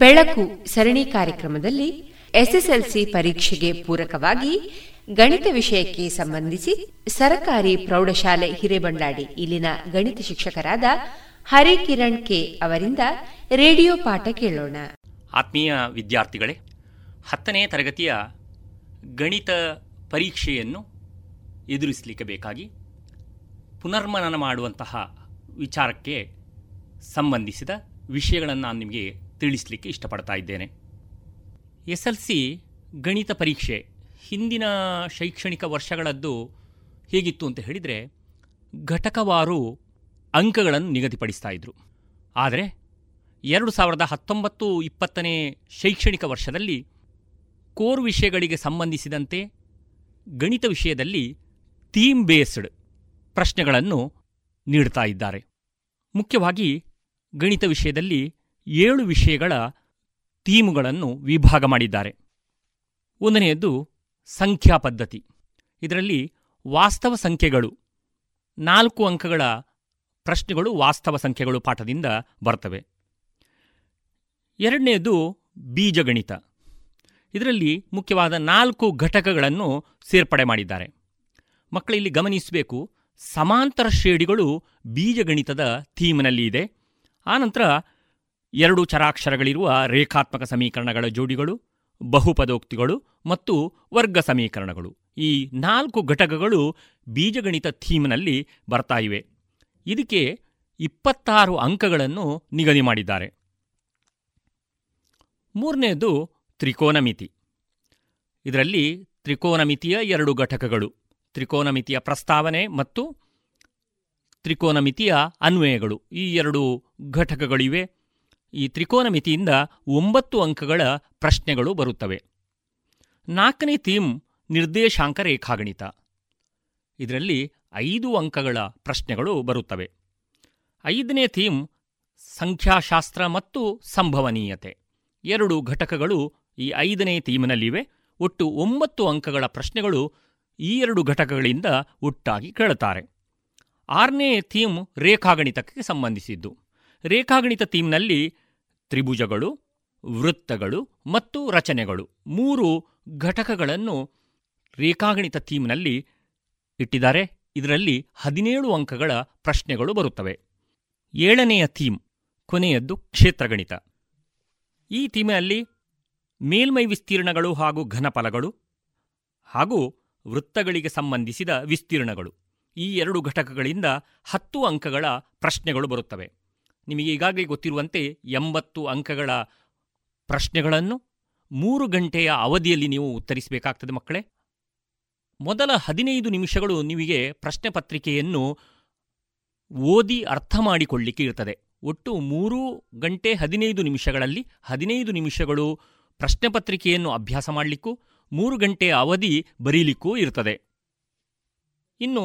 ಬೆಳಕು ಸರಣಿ ಕಾರ್ಯಕ್ರಮದಲ್ಲಿ ಎಸ್ಎಸ್ಎಲ್ಸಿ ಪರೀಕ್ಷೆಗೆ ಪೂರಕವಾಗಿ ಗಣಿತ ವಿಷಯಕ್ಕೆ ಸಂಬಂಧಿಸಿ ಸರಕಾರಿ ಪ್ರೌಢಶಾಲೆ ಹಿರೇಬಂಡಾಡಿ ಇಲ್ಲಿನ ಗಣಿತ ಶಿಕ್ಷಕರಾದ ಹರಿಕಿರಣ್ ಕೆ ಅವರಿಂದ ರೇಡಿಯೋ ಪಾಠ ಕೇಳೋಣ. ಆತ್ಮೀಯ ವಿದ್ಯಾರ್ಥಿಗಳೇ, 10ನೇ ತರಗತಿಯ ಗಣಿತ ಪರೀಕ್ಷೆಯನ್ನು ಎದುರಿಸಲಿಕ್ಕೆ ಬೇಕಾಗಿ ಪುನರ್ಮನನ ಮಾಡುವಂತಹ ವಿಚಾರಕ್ಕೆ ಸಂಬಂಧಿಸಿದ ವಿಷಯಗಳನ್ನು ನಾನು ನಿಮಗೆ ತಿಳಿಸಲಿಕ್ಕೆ ಇಷ್ಟಪಡ್ತಾ ಇದ್ದೇನೆ. ಎಸ್ ಎಲ್ ಸಿ ಗಣಿತ ಪರೀಕ್ಷೆ ಹಿಂದಿನ ಶೈಕ್ಷಣಿಕ ವರ್ಷಗಳದ್ದು ಹೇಗಿತ್ತು ಅಂತ ಹೇಳಿದರೆ, ಘಟಕವಾರು ಅಂಕಗಳನ್ನು ನಿಗದಿಪಡಿಸ್ತಾ ಇದ್ದರು. ಆದರೆ 2019-20 ಶೈಕ್ಷಣಿಕ ವರ್ಷದಲ್ಲಿ ಕೋರ್ ವಿಷಯಗಳಿಗೆ ಸಂಬಂಧಿಸಿದಂತೆ ಗಣಿತ ವಿಷಯದಲ್ಲಿ ಥೀಮ್ ಬೇಸ್ಡ್ ಪ್ರಶ್ನೆಗಳನ್ನು ನೀಡ್ತಾ ಇದ್ದಾರೆ. ಮುಖ್ಯವಾಗಿ ಗಣಿತ ವಿಷಯದಲ್ಲಿ 7 ವಿಷಯಗಳ ಥೀಮುಗಳನ್ನು ವಿಭಾಗ ಮಾಡಿದ್ದಾರೆ. 1ನೇದ್ದು ಸಂಖ್ಯಾ ಪದ್ಧತಿ. ಇದರಲ್ಲಿ ವಾಸ್ತವ ಸಂಖ್ಯೆಗಳು 4 ಅಂಕಗಳ ಪ್ರಶ್ನೆಗಳು ವಾಸ್ತವ ಸಂಖ್ಯೆಗಳು ಪಾಠದಿಂದ ಬರ್ತವೆ. 2ನೇದ್ದು ಬೀಜಗಣಿತ. ಇದರಲ್ಲಿ ಮುಖ್ಯವಾದ 4 ಘಟಕಗಳನ್ನು ಸೇರ್ಪಡೆ ಮಾಡಿದ್ದಾರೆ. ಮಕ್ಕಳು ಇಲ್ಲಿ ಗಮನಿಸಬೇಕು, ಸಮಾಂತರ ಶ್ರೇಣಿಗಳು ಬೀಜಗಣಿತದ ಥೀಮ್ನಲ್ಲಿ ಇದೆ. ಆನಂತರ 2 ಚರಾಕ್ಷರಗಳಿರುವ ರೇಖಾತ್ಮಕ ಸಮೀಕರಣಗಳ ಜೋಡಿಗಳು, ಬಹುಪದೋಕ್ತಿಗಳು ಮತ್ತು ವರ್ಗ ಸಮೀಕರಣಗಳು, ಈ 4 ಘಟಕಗಳು ಬೀಜಗಣಿತ ಥೀಮ್ನಲ್ಲಿ ಬರ್ತಾ ಇವೆ. ಇದಕ್ಕೆ 26 ಅಂಕಗಳನ್ನು ನಿಗದಿ ಮಾಡಿದ್ದಾರೆ. 3ನೇದು ತ್ರಿಕೋನಮಿತಿ. ಇದರಲ್ಲಿ ತ್ರಿಕೋನಮಿತಿಯ 2 ಘಟಕಗಳು, ತ್ರಿಕೋನಮಿತಿಯ ಪ್ರಸ್ತಾವನೆ ಮತ್ತು ತ್ರಿಕೋನಮಿತಿಯ ಅನ್ವಯಗಳು, ಈ 2 ಘಟಕಗಳಿವೆ. ಈ ತ್ರಿಕೋನಮಿತಿಯಿಂದ 9 ಅಂಕಗಳ ಪ್ರಶ್ನೆಗಳು ಬರುತ್ತವೆ. 4ನೇ ಥೀಮ್ ನಿರ್ದೇಶಾಂಕ ರೇಖಾಗಣಿತ. ಇದರಲ್ಲಿ 5 ಅಂಕಗಳ ಪ್ರಶ್ನೆಗಳು ಬರುತ್ತವೆ. 5ನೇ ಥೀಮ್ ಸಂಖ್ಯಾಶಾಸ್ತ್ರ ಮತ್ತು ಸಂಭವನೀಯತೆ, 2 ಘಟಕಗಳು ಈ 5ನೇ ಥೀಮ್ನಲ್ಲಿವೆ. ಒಟ್ಟು 9 ಅಂಕಗಳ ಪ್ರಶ್ನೆಗಳು ಈ 2 ಘಟಕಗಳಿಂದ ಒಟ್ಟಾಗಿ ಕೇಳುತ್ತಾರೆ. 6ನೇ ಥೀಮ್ ರೇಖಾಗಣಿತಕ್ಕೆ ಸಂಬಂಧಿಸಿದ್ದು. ರೇಖಾಗಣಿತ ಥೀಮ್ನಲ್ಲಿ ತ್ರಿಭುಜಗಳು, ವೃತ್ತಗಳು ಮತ್ತು ರಚನೆಗಳು, 3 ಘಟಕಗಳನ್ನು ರೇಖಾಗಣಿತ ಥೀಮ್ನಲ್ಲಿ ಇಟ್ಟಿದ್ದಾರೆ. ಇದರಲ್ಲಿ 17 ಅಂಕಗಳ ಪ್ರಶ್ನೆಗಳು ಬರುತ್ತವೆ. 7ನೇ ಥೀಮ್ ಕೊನೆಯದ್ದು ಕ್ಷೇತ್ರಗಣಿತ. ಈ ಥೀಮ್ನಲ್ಲಿ ಮೇಲ್ಮೈ ವಿಸ್ತೀರ್ಣಗಳು ಹಾಗೂ ಘನಫಲಗಳು ಹಾಗೂ ವೃತ್ತಗಳಿಗೆ ಸಂಬಂಧಿಸಿದ ವಿಸ್ತೀರ್ಣಗಳು, ಈ 2 ಘಟಕಗಳಿಂದ 10 ಅಂಕಗಳ ಪ್ರಶ್ನೆಗಳು ಬರುತ್ತವೆ. ನಿಮಗೆ ಈಗಾಗಲೇ ಗೊತ್ತಿರುವಂತೆ 80 ಅಂಕಗಳ ಪ್ರಶ್ನೆಗಳನ್ನು 3 ಗಂಟೆಯ ಅವಧಿಯಲ್ಲಿ ನೀವು ಉತ್ತರಿಸಬೇಕಾಗ್ತದೆ ಮಕ್ಕಳೇ. ಮೊದಲ 15 ನಿಮಿಷಗಳು ನಿಮಗೆ ಪ್ರಶ್ನೆ ಪತ್ರಿಕೆಯನ್ನು ಓದಿ ಅರ್ಥ ಮಾಡಿಕೊಳ್ಳಲಿಕ್ಕೆ ಇರ್ತದೆ. ಒಟ್ಟು 3 ಗಂಟೆ 15 ನಿಮಿಷಗಳಲ್ಲಿ 15 ನಿಮಿಷಗಳು ಪ್ರಶ್ನೆ ಪತ್ರಿಕೆಯನ್ನು ಅಭ್ಯಾಸ ಮಾಡಲಿಕ್ಕೂ 3 ಗಂಟೆಯ ಅವಧಿ ಬರೀಲಿಕ್ಕೂ ಇರ್ತದೆ. ಇನ್ನು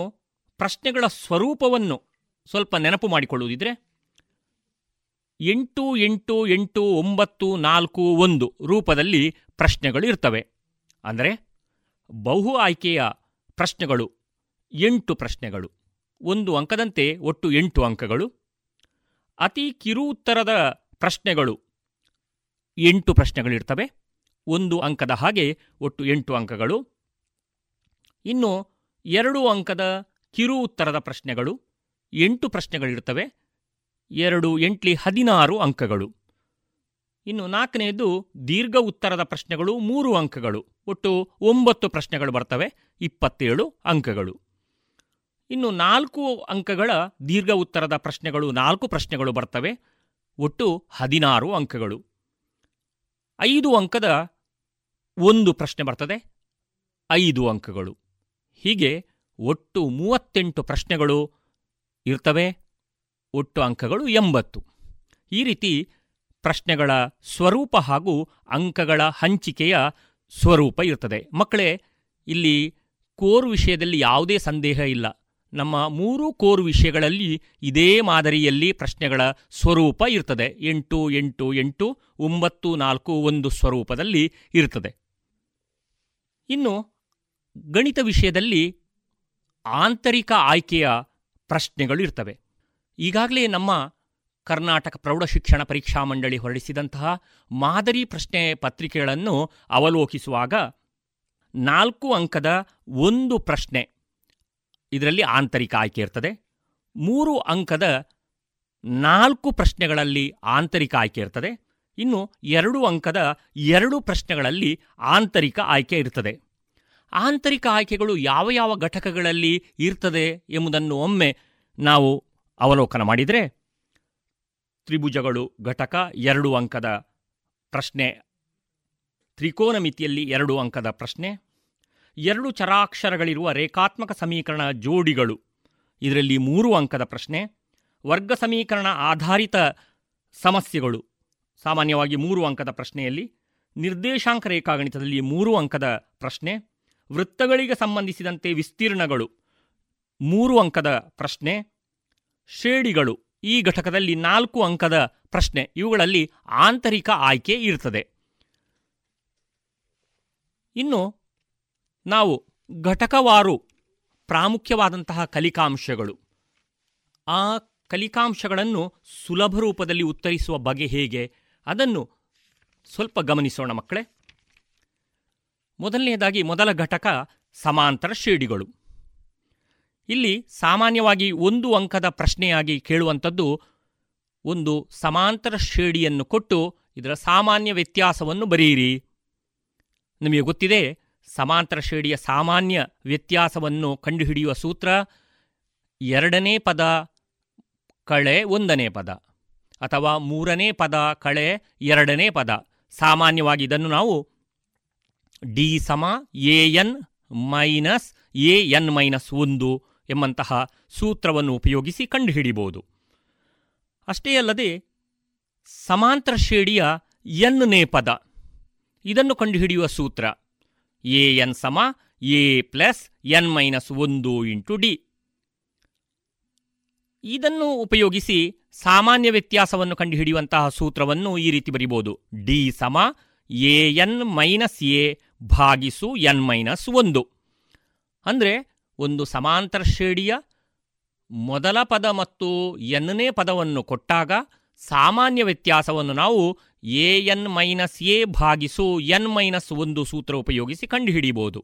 ಪ್ರಶ್ನೆಗಳ ಸ್ವರೂಪವನ್ನು ಸ್ವಲ್ಪ ನೆನಪು ಮಾಡಿಕೊಳ್ಳುವುದಿದ್ರೆ, 8, 8, 8, 9, 4, 1 ರೂಪದಲ್ಲಿ ಪ್ರಶ್ನೆಗಳು ಇರ್ತವೆ. ಅಂದರೆ ಬಹು ಆಯ್ಕೆಯ ಪ್ರಶ್ನೆಗಳು 8 ಪ್ರಶ್ನೆಗಳು, 1 ಅಂಕದಂತೆ ಒಟ್ಟು 8 ಅಂಕಗಳು. ಅತಿ ಕಿರು ಉತ್ತರದ ಪ್ರಶ್ನೆಗಳು 8 ಪ್ರಶ್ನೆಗಳಿರ್ತವೆ, 1 ಅಂಕದ ಹಾಗೆ ಒಟ್ಟು 8 ಅಂಕಗಳು. ಇನ್ನು 2 ಅಂಕದ ಕಿರು ಉತ್ತರದ ಪ್ರಶ್ನೆಗಳು 8 ಪ್ರಶ್ನೆಗಳಿರ್ತವೆ, 2 × 8 = 16 ಅಂಕಗಳು. ಇನ್ನು 4ನೇದು ದೀರ್ಘ ಉತ್ತರದ ಪ್ರಶ್ನೆಗಳು 3 ಅಂಕಗಳು, ಒಟ್ಟು 9 ಪ್ರಶ್ನೆಗಳು ಬರ್ತವೆ, 27 ಅಂಕಗಳು. ಇನ್ನು 4 ಅಂಕಗಳ ದೀರ್ಘ ಉತ್ತರದ ಪ್ರಶ್ನೆಗಳು 4 ಪ್ರಶ್ನೆಗಳು ಬರ್ತವೆ, ಒಟ್ಟು 16 ಅಂಕಗಳು. 5 ಅಂಕದ 1 ಪ್ರಶ್ನೆ ಬರ್ತದೆ, 5 ಅಂಕಗಳು. ಹೀಗೆ ಒಟ್ಟು 38 ಪ್ರಶ್ನೆಗಳು ಇರ್ತವೆ, ಒಟ್ಟು ಅಂಕಗಳು 80. ಈ ರೀತಿ ಪ್ರಶ್ನೆಗಳ ಸ್ವರೂಪ ಹಾಗೂ ಅಂಕಗಳ ಹಂಚಿಕೆಯ ಸ್ವರೂಪ ಇರ್ತದೆ. ಮಕ್ಕಳೇ, ಇಲ್ಲಿ ಕೋರ್ ವಿಷಯದಲ್ಲಿ ಯಾವುದೇ ಸಂದೇಹ ಇಲ್ಲ. ನಮ್ಮ 3 ಕೋರ್ ವಿಷಯಗಳಲ್ಲಿ ಇದೇ ಮಾದರಿಯಲ್ಲಿ ಪ್ರಶ್ನೆಗಳ ಸ್ವರೂಪ ಇರ್ತದೆ. 8, 8, 8, 9, 4, 1 ಸ್ವರೂಪದಲ್ಲಿ ಇರ್ತದೆ. ಇನ್ನು ಗಣಿತ ವಿಷಯದಲ್ಲಿ ಆಂತರಿಕ ಆಯ್ಕೆಯ ಪ್ರಶ್ನೆಗಳು ಇರ್ತವೆ. ಈಗಾಗಲೇ ನಮ್ಮ ಕರ್ನಾಟಕ ಪ್ರೌಢಶಿಕ್ಷಣ ಪರೀಕ್ಷಾ ಮಂಡಳಿ ಹೊರಡಿಸಿದಂತಹ ಮಾದರಿ ಪ್ರಶ್ನೆ ಪತ್ರಿಕೆಗಳನ್ನು ಅವಲೋಕಿಸುವಾಗ 4 ಅಂಕದ ಒಂದು ಪ್ರಶ್ನೆ, ಇದರಲ್ಲಿ ಆಂತರಿಕ ಆಯ್ಕೆ ಇರ್ತದೆ. 3 ಅಂಕದ 4 ಪ್ರಶ್ನೆಗಳಲ್ಲಿ ಆಂತರಿಕ ಆಯ್ಕೆ ಇರ್ತದೆ. ಇನ್ನು 2 ಅಂಕದ 2 ಪ್ರಶ್ನೆಗಳಲ್ಲಿ ಆಂತರಿಕ ಆಯ್ಕೆ ಇರ್ತದೆ. ಆಂತರಿಕ ಆಯ್ಕೆಗಳು ಯಾವ ಯಾವ ಘಟಕಗಳಲ್ಲಿ ಇರ್ತದೆ ಎಂಬುದನ್ನು ಒಮ್ಮೆ ನಾವು ಅವಲೋಕನ ಮಾಡಿದರೆ, ತ್ರಿಭುಜಗಳು ಘಟಕ 2 ಅಂಕದ ಪ್ರಶ್ನೆ, ತ್ರಿಕೋನಮಿತಿಯಲ್ಲಿ 2 ಅಂಕದ ಪ್ರಶ್ನೆ, 2 ಚರಾಕ್ಷರಗಳಿರುವ ರೇಖಾತ್ಮಕ ಸಮೀಕರಣ ಜೋಡಿಗಳು, ಇದರಲ್ಲಿ 3 ಅಂಕದ ಪ್ರಶ್ನೆ, ವರ್ಗ ಸಮೀಕರಣ ಆಧಾರಿತ ಸಮಸ್ಯೆಗಳು ಸಾಮಾನ್ಯವಾಗಿ 3 ಅಂಕದ ಪ್ರಶ್ನೆಯಲ್ಲಿ, ನಿರ್ದೇಶಾಂಕ ರೇಖಾಗಣಿತದಲ್ಲಿ 3 ಅಂಕದ ಪ್ರಶ್ನೆ, ವೃತ್ತಗಳಿಗೆ ಸಂಬಂಧಿಸಿದಂತೆ ವಿಸ್ತೀರ್ಣಗಳು 3 ಅಂಕದ ಪ್ರಶ್ನೆ, ಶ್ರೇಣಿಗಳು ಈ ಘಟಕದಲ್ಲಿ 4 ಅಂಕದ ಪ್ರಶ್ನೆ. ಇವುಗಳಲ್ಲಿ ಆಂತರಿಕ ಆಯ್ಕೆ ಇರ್ತದೆ. ಇನ್ನು ನಾವು ಘಟಕವಾರು ಪ್ರಾಮುಖ್ಯವಾದಂತಹ ಕಲಿಕಾಂಶಗಳು, ಆ ಕಲಿಕಾಂಶಗಳನ್ನು ಸುಲಭ ರೂಪದಲ್ಲಿ ಉತ್ತರಿಸುವ ಬಗೆ ಹೇಗೆ ಅದನ್ನು ಸ್ವಲ್ಪ ಗಮನಿಸೋಣ ಮಕ್ಕಳೇ. ಮೊದಲನೆಯದಾಗಿ ಮೊದಲ ಘಟಕ ಸಮಾಂತರ ಶ್ರೇಣಿಗಳು. ಇಲ್ಲಿ ಸಾಮಾನ್ಯವಾಗಿ 1 ಅಂಕದ ಪ್ರಶ್ನೆಯಾಗಿ ಕೇಳುವಂಥದ್ದು, ಒಂದು ಸಮಾಂತರ ಶ್ರೇಣಿಯನ್ನು ಕೊಟ್ಟು ಇದರ ಸಾಮಾನ್ಯ ವ್ಯತ್ಯಾಸವನ್ನು ಬರೆಯಿರಿ. ನಿಮಗೆ ಗೊತ್ತಿದೆ ಸಮಾಂತರ ಶ್ರೇಣಿಯ ಸಾಮಾನ್ಯ ವ್ಯತ್ಯಾಸವನ್ನು ಕಂಡುಹಿಡಿಯುವ ಸೂತ್ರ 2ನೇ ಪದ ಕಳೆ 1ನೇ ಪದ ಅಥವಾ 3ನೇ ಪದ ಕಳೆ 2ನೇ ಪದ. ಸಾಮಾನ್ಯವಾಗಿ ಇದನ್ನು ನಾವು D=AN - AN - 1 ಎಂಬಂತಹ ಸೂತ್ರವನ್ನು ಉಪಯೋಗಿಸಿ ಕಂಡುಹಿಡಿಯಬಹುದು. ಅಷ್ಟೇ ಅಲ್ಲದೆ ಸಮಾಂತರ ಶ್ರೇಣಿಯ N ನೇ ಪದ, ಇದನ್ನು ಕಂಡುಹಿಡಿಯುವ ಸೂತ್ರ AN = A + N - 1 × D. ಇದನ್ನು ಉಪಯೋಗಿಸಿ ಸಾಮಾನ್ಯ ವ್ಯತ್ಯಾಸವನ್ನು ಕಂಡುಹಿಡಿಯುವಂತಹ ಸೂತ್ರವನ್ನು ಈ ರೀತಿ ಬರಿಬೋದು: D = AN - A / N - 1. ಅಂದರೆ ಒಂದು ಸಮಾಂತರ ಶ್ರೇಣಿಯ ಮೊದಲ ಪದ ಮತ್ತು 2ನೇ ಪದವನ್ನು ಕೊಟ್ಟಾಗ ಸಾಮಾನ್ಯ ವ್ಯತ್ಯಾಸವನ್ನು ನಾವು AN - A / N - 1 ಸೂತ್ರ ಉಪಯೋಗಿಸಿ ಕಂಡುಹಿಡಿಯಬಹುದು.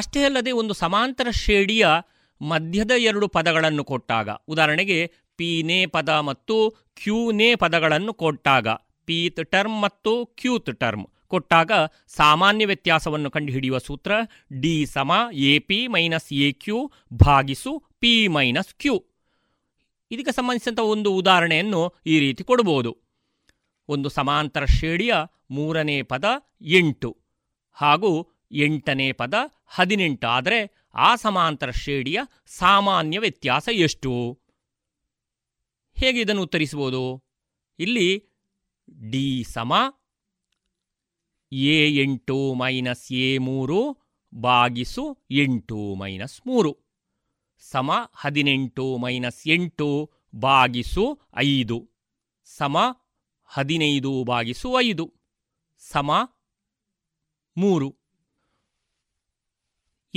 ಅಷ್ಟೇ ಅಲ್ಲದೆ ಒಂದು ಸಮಾಂತರ ಶ್ರೇಣಿಯ ಮಧ್ಯದ 2 ಪದಗಳನ್ನು ಕೊಟ್ಟಾಗ, ಉದಾಹರಣೆಗೆ P ನೇ ಪದ ಮತ್ತು Q ನೇ ಪದಗಳನ್ನು ಕೊಟ್ಟಾಗ, P th ಟರ್ಮ್ ಮತ್ತು Q th ಟರ್ಮ್ ಕೊಟ್ಟಾಗ ಸಾಮಾನ್ಯ ವ್ಯತ್ಯಾಸವನ್ನು ಕಂಡುಹಿಡಿಯುವ ಸೂತ್ರ D = AP - AQ / P - Q. ಇದಕ್ಕೆ ಸಂಬಂಧಿಸಿದಂಥ ಒಂದು ಉದಾಹರಣೆಯನ್ನು ಈ ರೀತಿ ಕೊಡಬಹುದು: ಒಂದು ಸಮಾಂತರ ಶ್ರೇಣಿಯ 3ನೇ ಪದ 8 ಹಾಗೂ 8ನೇ ಪದ 18 ಆದರೆ ಆ ಸಮಾಂತರ ಶ್ರೇಣಿಯ ಸಾಮಾನ್ಯ ವ್ಯತ್ಯಾಸ ಎಷ್ಟು? ಹೇಗೆ ಇದನ್ನು ಉತ್ತರಿಸಬಹುದು? ಇಲ್ಲಿ D = A8 - A3 / 8 - 3 = 18 - 8 / 5 = 15 - 5 = 3.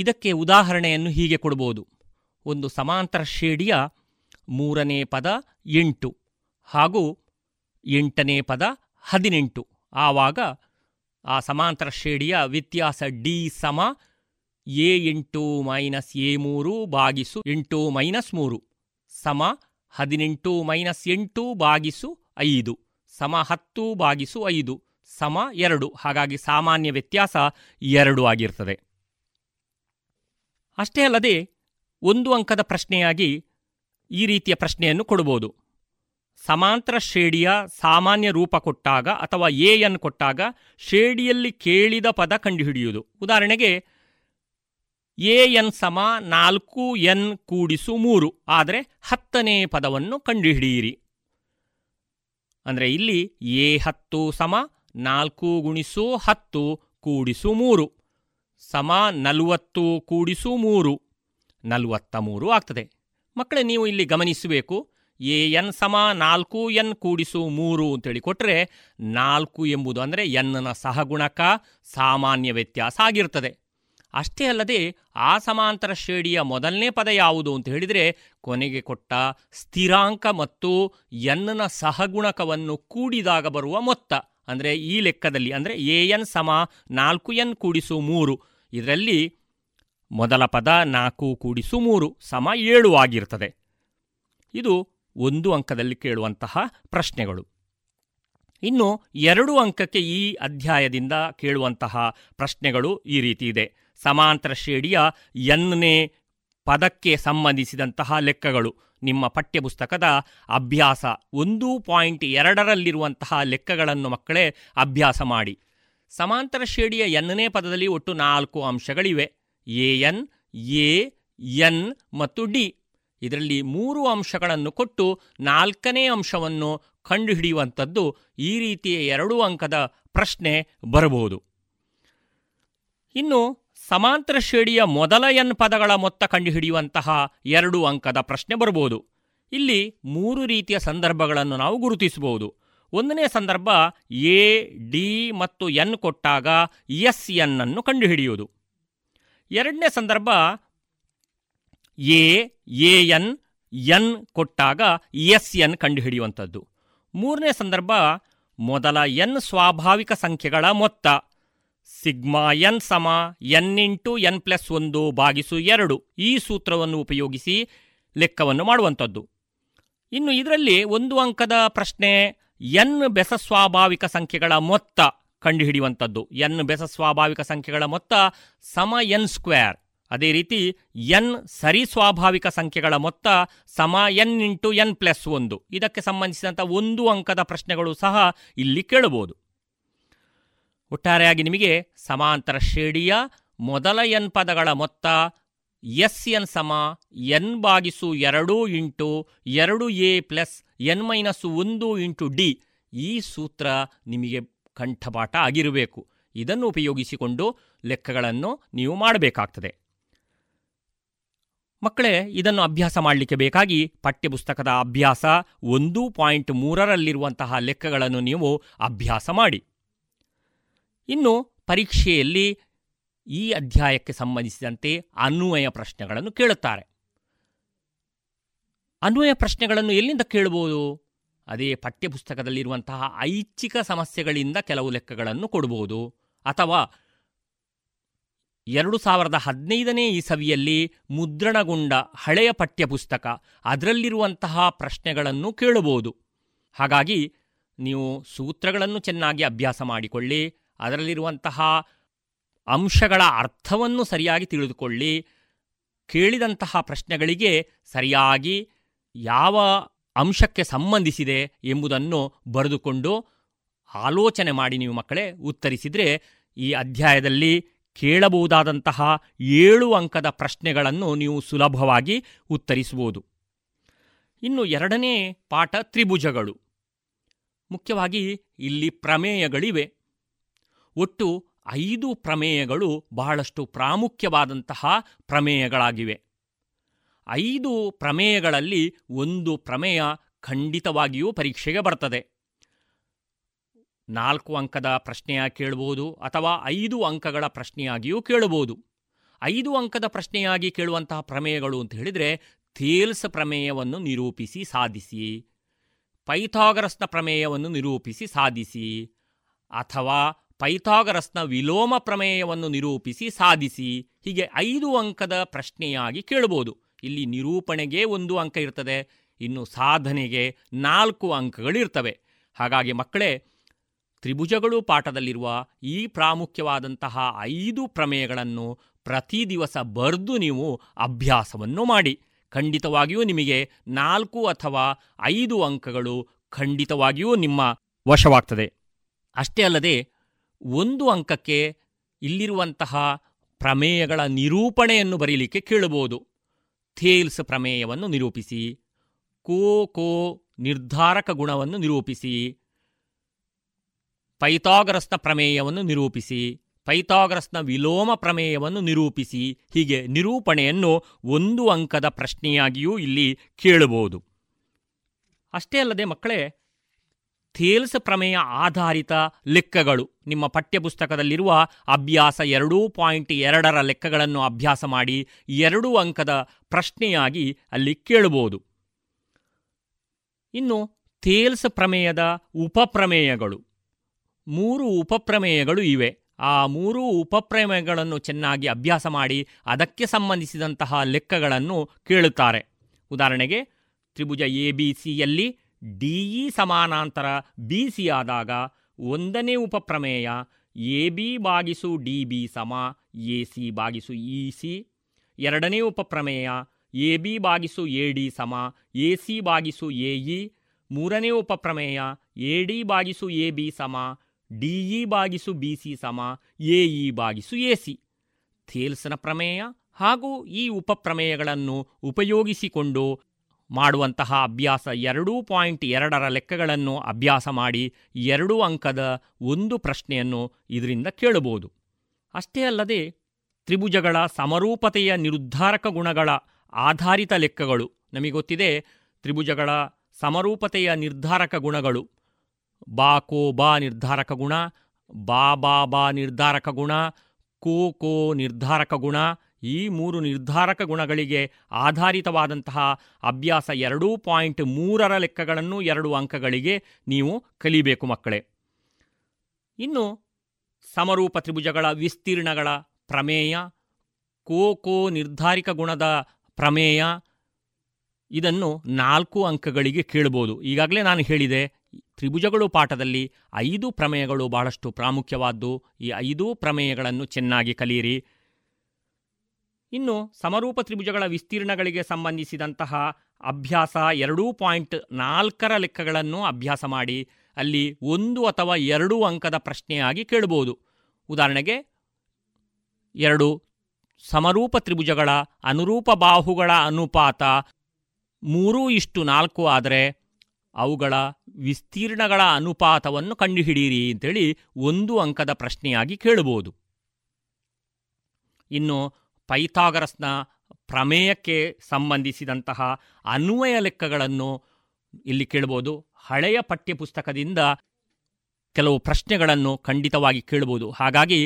ಇದಕ್ಕೆ ಉದಾಹರಣೆಯನ್ನು ಹೀಗೆ ಕೊಡಬಹುದು: ಒಂದು ಸಮಾಂತರ ಶ್ರೇಣಿಯ 3ನೇ ಪದ 8 ಹಾಗೂ 8ನೇ ಪದ 18 ಆವಾಗ ಆ ಸಮಾಂತರ ಶ್ರೇಣಿಯ ವ್ಯತ್ಯಾಸ D = A8 - A3 / 8 - 3 = 18 - 8 / 5 = 10 - 5 = 2. ಹಾಗಾಗಿ ಸಾಮಾನ್ಯ ವ್ಯತ್ಯಾಸ 2 ಆಗಿರ್ತದೆ. ಅಷ್ಟೇ ಅಲ್ಲದೆ 1 ಅಂಕದ ಪ್ರಶ್ನೆಯಾಗಿ ಈ ರೀತಿಯ ಪ್ರಶ್ನೆಯನ್ನು ಕೊಡಬಹುದು: ಸಮಾಂತರ ಶ್ರೇಣಿಯ ಸಾಮಾನ್ಯ ರೂಪ ಕೊಟ್ಟಾಗ ಅಥವಾ AN ಕೊಟ್ಟಾಗ ಶ್ರೇಣಿಯಲ್ಲಿ ಕೇಳಿದ ಪದ ಕಂಡುಹಿಡಿಯುವುದು. ಉದಾಹರಣೆಗೆ AN = 4N - 3 ಆದರೆ 10ನೇ ಪದವನ್ನು ಕಂಡುಹಿಡಿಯಿರಿ. ಅಂದರೆ ಇಲ್ಲಿ A 10 = 4 × 10 - 3 = 40 × 3 43 ಆಗ್ತದೆ. ಮಕ್ಕಳೇ, ನೀವು ಇಲ್ಲಿ ಗಮನಿಸಬೇಕು. AN = 4N × 3 ಅಂತೇಳಿ ಕೊಟ್ಟರೆ 4 ಎಂಬುದು ಅಂದರೆ N ನ ಸಹಗುಣಕ ಸಾಮಾನ್ಯ ವ್ಯತ್ಯಾಸ ಆಗಿರ್ತದೆ. ಅಷ್ಟೇ ಅಲ್ಲದೆ ಆ ಸಮಾಂತರ ಶ್ರೇಣಿಯ ಮೊದಲನೇ ಪದ ಯಾವುದು ಅಂತ ಹೇಳಿದರೆ ಕೊನೆಗೆ ಕೊಟ್ಟ ಸ್ಥಿರಾಂಕ ಮತ್ತು ಎನ್ನ ಸಹಗುಣಕವನ್ನು ಕೂಡಿದಾಗ ಬರುವ ಮೊತ್ತ. ಅಂದರೆ ಈ ಲೆಕ್ಕದಲ್ಲಿ ಅಂದರೆ AN = 4N - 3, ಇದರಲ್ಲಿ ಮೊದಲ ಪದ 4 - 3 = 7 ಆಗಿರ್ತದೆ. ಇದು 1 ಅಂಕದಲ್ಲಿ ಕೇಳುವಂತಹ ಪ್ರಶ್ನೆಗಳು. ಇನ್ನು 2 ಅಂಕಕ್ಕೆ ಈ ಅಧ್ಯಾಯದಿಂದ ಕೇಳುವಂತಹ ಪ್ರಶ್ನೆಗಳು ಈ ರೀತಿ ಇದೆ. ಸಮಾಂತರ ಶ್ರೇಣಿಯ ಎನ್ನೇ ಪದಕ್ಕೆ ಸಂಬಂಧಿಸಿದಂತಹ ಲೆಕ್ಕಗಳು ನಿಮ್ಮ ಪಠ್ಯಪುಸ್ತಕದ ಅಭ್ಯಾಸ 1.2ರಲ್ಲಿರುವಂತಹ ಲೆಕ್ಕಗಳನ್ನು ಮಕ್ಕಳೇ ಅಭ್ಯಾಸ ಮಾಡಿ. ಸಮಾಂತರ ಶ್ರೇಣಿಯ ಎನ್ನೇ ಪದದಲ್ಲಿ ಒಟ್ಟು 4 ಅಂಶಗಳಿವೆ: AN, A, N ಮತ್ತು D. ಇದರಲ್ಲಿ 3 ಅಂಶಗಳನ್ನು ಕೊಟ್ಟು 4ನೇ ಅಂಶವನ್ನು ಕಂಡುಹಿಡಿಯುವಂಥದ್ದು. ಈ ರೀತಿಯ 2 ಅಂಕದ ಪ್ರಶ್ನೆ ಬರಬಹುದು. ಇನ್ನು ಸಮಾಂತರ ಶ್ರೇಣಿಯ ಮೊದಲ ಎನ್ ಪದಗಳ ಮೊತ್ತ ಕಂಡುಹಿಡಿಯುವಂತಹ 2 ಅಂಕದ ಪ್ರಶ್ನೆ ಬರಬಹುದು. ಇಲ್ಲಿ 3 ರೀತಿಯ ಸಂದರ್ಭಗಳನ್ನು ನಾವು ಗುರುತಿಸಬಹುದು. ಒಂದನೇ ಸಂದರ್ಭ A, D ಮತ್ತು N ಕೊಟ್ಟಾಗ SN ಅನ್ನು ಕಂಡುಹಿಡಿಯುವುದು. ಎರಡನೇ ಸಂದರ್ಭ A, AN, N ಕೊಟ್ಟಾಗ SN ಕಂಡುಹಿಡಿಯುವಂಥದ್ದು. ಮೂರನೇ ಸಂದರ್ಭ ಮೊದಲ ಎನ್ ಸ್ವಾಭಾವಿಕ ಸಂಖ್ಯೆಗಳ ಮೊತ್ತ σN = N × N + 1 / 2 ಈ ಸೂತ್ರವನ್ನು ಉಪಯೋಗಿಸಿ ಲೆಕ್ಕವನ್ನು ಮಾಡುವಂಥದ್ದು. ಇನ್ನು ಇದರಲ್ಲಿ 1 ಅಂಕದ ಪ್ರಶ್ನೆ ಎನ್ ಬೆಸ ಸ್ವಾಭಾವಿಕ ಸಂಖ್ಯೆಗಳ ಮೊತ್ತ ಕಂಡುಹಿಡಿಯುವಂಥದ್ದು. ಎನ್ ಬೆಸ ಸ್ವಾಭಾವಿಕ ಸಂಖ್ಯೆಗಳ ಮೊತ್ತ n². ಅದೇ ರೀತಿ ಎನ್ ಸರಿ ಸ್ವಾಭಾವಿಕ ಸಂಖ್ಯೆಗಳ ಮೊತ್ತ n × N + 1. ಇದಕ್ಕೆ ಸಂಬಂಧಿಸಿದಂಥ 1 ಅಂಕದ ಪ್ರಶ್ನೆಗಳು ಸಹ ಇಲ್ಲಿ ಕೇಳಬಹುದು. ಒಟ್ಟಾರೆಯಾಗಿ ನಿಮಗೆ ಸಮಾಂತರ ಶ್ರೇಣಿಯ ಮೊದಲ ಎನ್ ಪದಗಳ ಮೊತ್ತ SN = N × 2 + N - 1 × D ಈ ಸೂತ್ರ ನಿಮಗೆ ಕಂಠಪಾಠ ಆಗಿರಬೇಕು. ಇದನ್ನು ಉಪಯೋಗಿಸಿಕೊಂಡು ಲೆಕ್ಕಗಳನ್ನು ನೀವು ಮಾಡಬೇಕಾಗ್ತದೆ. ಮಕ್ಕಳೇ, ಇದನ್ನು ಅಭ್ಯಾಸ ಮಾಡಲಿಕ್ಕೆ ಬೇಕಾಗಿ ಪಠ್ಯಪುಸ್ತಕದ ಅಭ್ಯಾಸ 1.3ರಲ್ಲಿರುವಂತಹ ಲೆಕ್ಕಗಳನ್ನು ನೀವು ಅಭ್ಯಾಸ ಮಾಡಿ. ಇನ್ನು ಪರೀಕ್ಷೆಯಲ್ಲಿ ಈ ಅಧ್ಯಾಯಕ್ಕೆ ಸಂಬಂಧಿಸಿದಂತೆ ಅನ್ವಯ ಪ್ರಶ್ನೆಗಳನ್ನು ಕೇಳುತ್ತಾರೆ. ಅನ್ವಯ ಪ್ರಶ್ನೆಗಳನ್ನು ಎಲ್ಲಿಂದ ಕೇಳಬಹುದು? ಅದೇ ಪಠ್ಯಪುಸ್ತಕದಲ್ಲಿರುವಂತಹ ಐಚ್ಛಿಕ ಸಮಸ್ಯೆಗಳಿಂದ ಕೆಲವು ಲೆಕ್ಕಗಳನ್ನು ಕೊಡಬಹುದು. ಅಥವಾ 2015ನೇ ಇಸವಿಯಲ್ಲಿ ಮುದ್ರಣಗೊಂಡ ಹಳೆಯ ಪಠ್ಯಪುಸ್ತಕ, ಅದರಲ್ಲಿರುವಂತಹ ಪ್ರಶ್ನೆಗಳನ್ನು ಕೇಳಬಹುದು. ಹಾಗಾಗಿ ನೀವು ಸೂತ್ರಗಳನ್ನು ಚೆನ್ನಾಗಿ ಅಭ್ಯಾಸ ಮಾಡಿಕೊಳ್ಳಿ, ಅದರಲ್ಲಿರುವಂತಹ ಅಂಶಗಳ ಅರ್ಥವನ್ನು ಸರಿಯಾಗಿ ತಿಳಿದುಕೊಳ್ಳಿ, ಕೇಳಿದಂತಹ ಪ್ರಶ್ನೆಗಳಿಗೆ ಸರಿಯಾಗಿ ಯಾವ ಅಂಶಕ್ಕೆ ಸಂಬಂಧಿಸಿದೆ ಎಂಬುದನ್ನು ಬರೆದುಕೊಂಡು ಆಲೋಚನೆ ಮಾಡಿ ನೀವು ಮಕ್ಕಳೇ ಉತ್ತರಿಸಿದರೆ ಈ ಅಧ್ಯಾಯದಲ್ಲಿ ಕೇಳಬಹುದಾದಂತಹ 7 ಅಂಕದ ಪ್ರಶ್ನೆಗಳನ್ನು ನೀವು ಸುಲಭವಾಗಿ ಉತ್ತರಿಸಬಹುದು. ಇನ್ನು 2ನೇ ಪಾಠ ತ್ರಿಭುಜಗಳು. ಮುಖ್ಯವಾಗಿ ಇಲ್ಲಿ ಪ್ರಮೇಯಗಳಿವೆ. ಒಟ್ಟು 5 ಪ್ರಮೇಯಗಳು ಬಹಳಷ್ಟು ಪ್ರಾಮುಖ್ಯವಾದಂತಹ ಪ್ರಮೇಯಗಳಾಗಿವೆ. 5 ಪ್ರಮೇಯಗಳಲ್ಲಿ 1 ಪ್ರಮೇಯ ಖಂಡಿತವಾಗಿಯೂ ಪರೀಕ್ಷೆಗೆ ಬರ್ತದೆ. 4 ಅಂಕದ ಪ್ರಶ್ನೆಯಾಗಿ ಕೇಳಬಹುದು ಅಥವಾ 5 ಅಂಕಗಳ ಪ್ರಶ್ನೆಯಾಗಿಯೂ ಕೇಳಬಹುದು. 5 ಅಂಕದ ಪ್ರಶ್ನೆಯಾಗಿ ಕೇಳುವಂತಹ ಪ್ರಮೇಯಗಳು ಅಂತ ಹೇಳಿದರೆ ಥೇಲ್ಸ್ ಪ್ರಮೇಯವನ್ನು ನಿರೂಪಿಸಿ ಸಾಧಿಸಿ, ಪೈಥಾಗರಸ್ನ ಪ್ರಮೇಯವನ್ನು ನಿರೂಪಿಸಿ ಸಾಧಿಸಿ, ಅಥವಾ ಪೈಥಾಗರಸ್ನ ವಿಲೋಮ ಪ್ರಮೇಯವನ್ನು ನಿರೂಪಿಸಿ ಸಾಧಿಸಿ, ಹೀಗೆ 5 ಅಂಕದ ಪ್ರಶ್ನೆಯಾಗಿ ಕೇಳಬಹುದು. ಇಲ್ಲಿ ನಿರೂಪಣೆಗೆ 1 ಅಂಕ ಇರ್ತದೆ, ಇನ್ನು ಸಾಧನೆಗೆ 4 ಅಂಕಗಳಿರ್ತವೆ. ಹಾಗಾಗಿ ಮಕ್ಕಳೇ, ತ್ರಿಭುಜಗಳು ಪಾಠದಲ್ಲಿರುವ ಈ ಪ್ರಾಮುಖ್ಯವಾದಂತಹ 5 ಪ್ರಮೇಯಗಳನ್ನು ಪ್ರತಿ ದಿವಸ ಬರೆದು ನೀವು ಅಭ್ಯಾಸವನ್ನು ಮಾಡಿ. ಖಂಡಿತವಾಗಿಯೂ ನಿಮಗೆ 4 ಅಥವಾ 5 ಅಂಕಗಳು ಖಂಡಿತವಾಗಿಯೂ ನಿಮ್ಮ ವಶವಾಗ್ತದೆ. ಅಷ್ಟೇ ಅಲ್ಲದೆ 1 ಅಂಕಕ್ಕೆ ಇಲ್ಲಿರುವಂತಹ ಪ್ರಮೇಯಗಳ ನಿರೂಪಣೆಯನ್ನು ಬರೀಲಿಕ್ಕೆ ಕೇಳಬಹುದು. ಥೇಲ್ಸ್ ಪ್ರಮೇಯವನ್ನು ನಿರೂಪಿಸಿ, ಕೋ ನಿರ್ಧಾರಕ ಗುಣವನ್ನು ನಿರೂಪಿಸಿ, ಪೈಥಾಗರಸ್ನ ಪ್ರಮೇಯವನ್ನು ನಿರೂಪಿಸಿ, ಪೈಥಾಗರಸ್ನ ವಿಲೋಮ ಪ್ರಮೇಯವನ್ನು ನಿರೂಪಿಸಿ, ಹೀಗೆ ನಿರೂಪಣೆಯನ್ನು 1 ಅಂಕದ ಪ್ರಶ್ನೆಯಾಗಿಯೂ ಇಲ್ಲಿ ಕೇಳಬಹುದು. ಅಷ್ಟೇ ಅಲ್ಲದೆ ಮಕ್ಕಳೇ, ಥೇಲ್ಸ್ ಪ್ರಮೇಯ ಆಧಾರಿತ ಲೆಕ್ಕಗಳು. ನಿಮ್ಮ ಪಠ್ಯಪುಸ್ತಕದಲ್ಲಿರುವ ಅಭ್ಯಾಸ 2.2 ಲೆಕ್ಕಗಳನ್ನು ಅಭ್ಯಾಸ ಮಾಡಿ 2 ಅಂಕದ ಪ್ರಶ್ನೆಯಾಗಿ ಅಲ್ಲಿ ಕೇಳಬಹುದು. ಇನ್ನು ಥೇಲ್ಸ್ ಪ್ರಮೇಯದ ಉಪಪ್ರಮೇಯಗಳು, 3 ಉಪಪ್ರಮೇಯಗಳು ಇವೆ. ಆ 3 ಉಪಪ್ರಮೇಯಗಳನ್ನು ಚೆನ್ನಾಗಿ ಅಭ್ಯಾಸ ಮಾಡಿ ಅದಕ್ಕೆ ಸಂಬಂಧಿಸಿದಂತಹ ಲೆಕ್ಕಗಳನ್ನು ಕೇಳುತ್ತಾರೆ. ಉದಾಹರಣೆಗೆ ತ್ರಿಭುಜ ಎ ಬಿ ಸಿಯಲ್ಲಿ ಡಿಇ ಸಮಾನಾಂತರ ಬಿ ಸಿ ಆದಾಗ 1ನೇ ಉಪಪ್ರಮೇಯ ಎ ಬಿ ಭಾಗಿಸು ಡಿ ಬಿ ಸಮ ಎ ಸಿ ಭಾಗಿಸು ಇ ಸಿ. 2ನೇ ಉಪಪ್ರಮೇಯ ಎ ಬಿ ಭಾಗಿಸು ಎ ಡಿ ಸಮ ಎ ಸಿ ಭಾಗಿಸು ಎ ಇ. 3ನೇ ಉಪಪ್ರಮೇಯ ಎ ಡಿ ಭಾಗಿಸು ಎ ಬಿ ಸಮ ಡಿಇ ಭಾಗಿಸು ಬಿ ಸಿ ಸಮ ಎ ಇ ಭಾಗಿಸು ಎ ಸಿ. ಥೇಲ್ಸ್ನ ಪ್ರಮೇಯ ಹಾಗೂ ಈ ಉಪಪ್ರಮೇಯಗಳನ್ನು ಉಪಯೋಗಿಸಿಕೊಂಡು ಮಾಡುವಂತಹ ಅಭ್ಯಾಸ 2.2 ಲೆಕ್ಕಗಳನ್ನು ಅಭ್ಯಾಸ ಮಾಡಿ 2 ಅಂಕದ 1 ಪ್ರಶ್ನೆಯನ್ನು ಇದರಿಂದ ಕೇಳಬಹುದು. ಅಷ್ಟೇ ಅಲ್ಲದೆ ತ್ರಿಭುಜಗಳ ಸಮರೂಪತೆಯ ನಿರುದ್ಧಾರಕ ಗುಣಗಳ ಆಧಾರಿತ ಲೆಕ್ಕಗಳು, ನಮಗೊತ್ತಿದೆ ತ್ರಿಭುಜಗಳ ಸಮರೂಪತೆಯ ನಿರ್ಧಾರಕ ಗುಣಗಳು ಬಾ ಕೋ ಬಾ ನಿರ್ಧಾರಕ ಗುಣ, ಬಾ ಬಾ ಬಾ ನಿರ್ಧಾರಕ ಗುಣ, ಕೋ ಕೋ ನಿರ್ಧಾರಕ ಗುಣ. ಈ 3 ನಿರ್ಧಾರಕ ಗುಣಗಳಿಗೆ ಆಧಾರಿತವಾದಂತಹ ಅಭ್ಯಾಸ 2.3 ಲೆಕ್ಕಗಳನ್ನು 2 ಅಂಕಗಳಿಗೆ ನೀವು ಕಲಿಬೇಕು ಮಕ್ಕಳೇ. ಇನ್ನು ಸಮರೂಪ ತ್ರಿಭುಜಗಳ ವಿಸ್ತೀರ್ಣಗಳ ಪ್ರಮೇಯ, ಕೋ ಕೋ ನಿರ್ಧಾರಕ ಗುಣದ ಪ್ರಮೇಯ, ಇದನ್ನು 4 ಅಂಕಗಳಿಗೆ ಕೇಳಬಹುದು. ಈಗಾಗಲೇ ನಾನು ಹೇಳಿದೆ ತ್ರಿಭುಜಗಳು ಪಾಠದಲ್ಲಿ 5 ಪ್ರಮೇಯಗಳು ಬಹಳಷ್ಟು ಪ್ರಾಮುಖ್ಯವಾದ್ದು. ಈ 5 ಪ್ರಮೇಯಗಳನ್ನು ಚೆನ್ನಾಗಿ ಕಲಿಯಿರಿ. ಇನ್ನು ಸಮರೂಪ ತ್ರಿಭುಜಗಳ ವಿಸ್ತೀರ್ಣಗಳಿಗೆ ಸಂಬಂಧಿಸಿದಂತಹ ಅಭ್ಯಾಸ 2.4 ಲೆಕ್ಕಗಳನ್ನು ಅಭ್ಯಾಸ ಮಾಡಿ ಅಲ್ಲಿ 1 ಅಥವಾ 2 ಅಂಕದ ಪ್ರಶ್ನೆಯಾಗಿ ಕೇಳಬಹುದು. ಉದಾಹರಣೆಗೆ 2 ಸಮರೂಪ ತ್ರಿಭುಜಗಳ ಅನುರೂಪ ಬಾಹುಗಳ ಅನುಪಾತ 3:4 ಆದರೆ ಅವುಗಳ ವಿಸ್ತೀರ್ಣಗಳ ಅನುಪಾತವನ್ನು ಕಂಡುಹಿಡಿಯಿರಿ ಅಂತೇಳಿ 1 ಅಂಕದ ಪ್ರಶ್ನೆಯಾಗಿ ಕೇಳಬಹುದು. ಇನ್ನು ಪೈಥಾಗರಸ್ನ ಪ್ರಮೇಯಕ್ಕೆ ಸಂಬಂಧಿಸಿದಂತಹ ಅನ್ವಯ ಲೆಕ್ಕಗಳನ್ನು ಇಲ್ಲಿ ಕೇಳಬಹುದು. ಹಳೆಯ ಪಠ್ಯಪುಸ್ತಕದಿಂದ ಕೆಲವು ಪ್ರಶ್ನೆಗಳನ್ನು ಖಂಡಿತವಾಗಿ ಕೇಳಬಹುದು. ಹಾಗಾಗಿ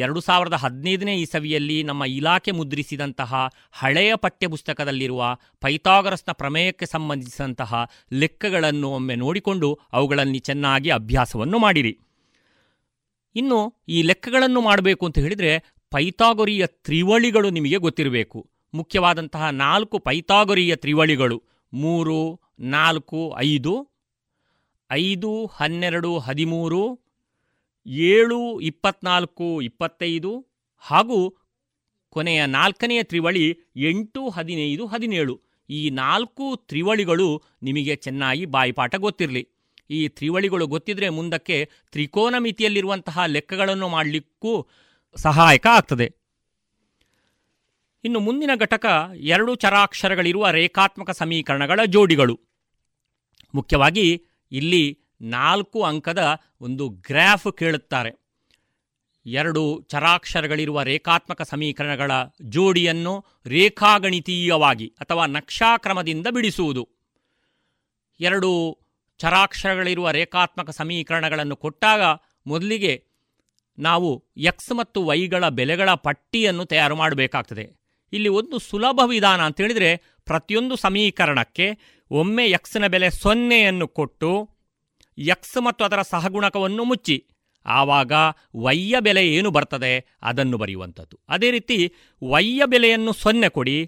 2015ನೇ ಇಸವಿಯಲ್ಲಿ ನಮ್ಮ ಇಲಾಖೆ ಮುದ್ರಿಸಿದಂತಹ ಹಳೆಯ ಪಠ್ಯಪುಸ್ತಕದಲ್ಲಿರುವ ಪೈಥಾಗರಸ್ನ ಪ್ರಮೇಯಕ್ಕೆ ಸಂಬಂಧಿಸಿದಂತಹ ಲೆಕ್ಕಗಳನ್ನು ಒಮ್ಮೆ ನೋಡಿಕೊಂಡು ಅವುಗಳಲ್ಲಿ ಚೆನ್ನಾಗಿ ಅಭ್ಯಾಸವನ್ನು ಮಾಡಿರಿ. ಇನ್ನು ಈ ಲೆಕ್ಕಗಳನ್ನು ಮಾಡಬೇಕು ಅಂತ ಹೇಳಿದರೆ ಪೈಥಾಗೊರಿಯ ತ್ರಿವಳಿಗಳು ನಿಮಗೆ ಗೊತ್ತಿರಬೇಕು. ಮುಖ್ಯವಾದಂತಹ 4 ಪೈಥಾಗೊರಿಯ ತ್ರಿವಳಿಗಳು 3, 4, 5, 5, 12, 13, 7, 24, 25 ಹಾಗೂ ಕೊನೆಯ 4ನೇ ತ್ರಿವಳಿ 8, 15, 17. ಈ 4 ತ್ರಿವಳಿಗಳು ನಿಮಗೆ ಚೆನ್ನಾಗಿ ಬಾಯಿಪಾಠ ಗೊತ್ತಿರಲಿ. ಈ ತ್ರಿವಳಿಗಳು ಗೊತ್ತಿದ್ರೆ ಮುಂದಕ್ಕೆ ತ್ರಿಕೋನ ಮಿತಿಯಲ್ಲಿರುವಂತಹ ಲೆಕ್ಕಗಳನ್ನು ಮಾಡಲಿಕ್ಕೂ ಸಹಾಯಕ ಆಗ್ತದೆ. ಇನ್ನು ಮುಂದಿನ ಘಟಕ 2 ಚರಾಕ್ಷರಗಳಿರುವ ರೇಖಾತ್ಮಕ ಸಮೀಕರಣಗಳ ಜೋಡಿಗಳು. ಮುಖ್ಯವಾಗಿ ಇಲ್ಲಿ 4 ಅಂಕದ ಒಂದು ಗ್ರಾಫ್ ಕೇಳುತ್ತಾರೆ. 2 ಚರಾಕ್ಷರಗಳಿರುವ ರೇಖಾತ್ಮಕ ಸಮೀಕರಣಗಳ ಜೋಡಿಯನ್ನು ರೇಖಾಗಣಿತೀಯವಾಗಿ ಅಥವಾ ನಕ್ಷಾಕ್ರಮದಿಂದ ಬಿಡಿಸುವುದು. 2 ಚರಾಕ್ಷರಗಳಿರುವ ರೇಖಾತ್ಮಕ ಸಮೀಕರಣಗಳನ್ನು ಕೊಟ್ಟಾಗ ಮೊದಲಿಗೆ ನಾವು ಎಕ್ಸ್ ಮತ್ತು ವೈಗಳ ಬೆಲೆಗಳ ಪಟ್ಟಿಯನ್ನು ತಯಾರು ಮಾಡಬೇಕಾಗ್ತದೆ. ಇಲ್ಲಿ ಒಂದು ಸುಲಭ ವಿಧಾನ ಅಂತ ಹೇಳಿದರೆ ಪ್ರತಿಯೊಂದು ಸಮೀಕರಣಕ್ಕೆ ಒಮ್ಮೆ ಎಕ್ಸ್ನ ಬೆಲೆ 0 ಕೊಟ್ಟು ಎಕ್ಸ್ ಮತ್ತು ಅದರ ಸಹಗುಣಕವನ್ನು ಮುಚ್ಚಿ ಆವಾಗ ವೈಯ ಬೆಲೆ ಏನು ಬರ್ತದೆ ಅದನ್ನು ಬರೆಯುವಂಥದ್ದು. ಅದೇ ರೀತಿ ವೈಯ ಬೆಲೆಯನ್ನು 0 ಕೊಡಿ,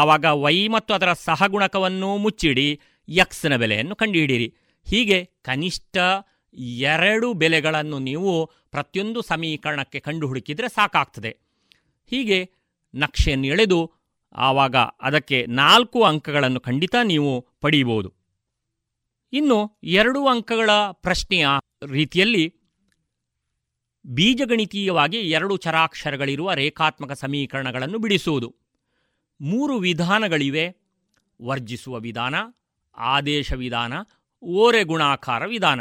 ಆವಾಗ ವೈ ಮತ್ತು ಅದರ ಸಹಗುಣಕವನ್ನು ಮುಚ್ಚಿಡಿ, ಎಕ್ಸ್ನ ಬೆಲೆಯನ್ನು ಕಂಡುಹಿಡಿಯಿರಿ. ಹೀಗೆ ಕನಿಷ್ಠ 2 ಬೆಲೆಗಳನ್ನು ನೀವು ಪ್ರತಿಯೊಂದು ಸಮೀಕರಣಕ್ಕೆ ಕಂಡು ಹುಡುಕಿದರೆ ಸಾಕಾಗ್ತದೆ. ಹೀಗೆ ನಕ್ಷೆಯನ್ನು ಎಳೆದು ಆವಾಗ ಅದಕ್ಕೆ 4 ಅಂಕಗಳನ್ನು ಖಂಡಿತ ನೀವು ಪಡೆಯಬಹುದು. ಇನ್ನು 2 ಅಂಕಗಳ ಪ್ರಶ್ನೆಯ ರೀತಿಯಲ್ಲಿ ಬೀಜಗಣಿತೀಯವಾಗಿ 2 ಚರಾಕ್ಷರಗಳಿರುವ ರೇಖಾತ್ಮಕ ಸಮೀಕರಣಗಳನ್ನು ಬಿಡಿಸುವುದು. 3 ವಿಧಾನಗಳಿವೆ: ವರ್ಜಿಸುವ ವಿಧಾನ, ಆದೇಶ ವಿಧಾನ, ಓರೆ ಗುಣಾಕಾರ ವಿಧಾನ.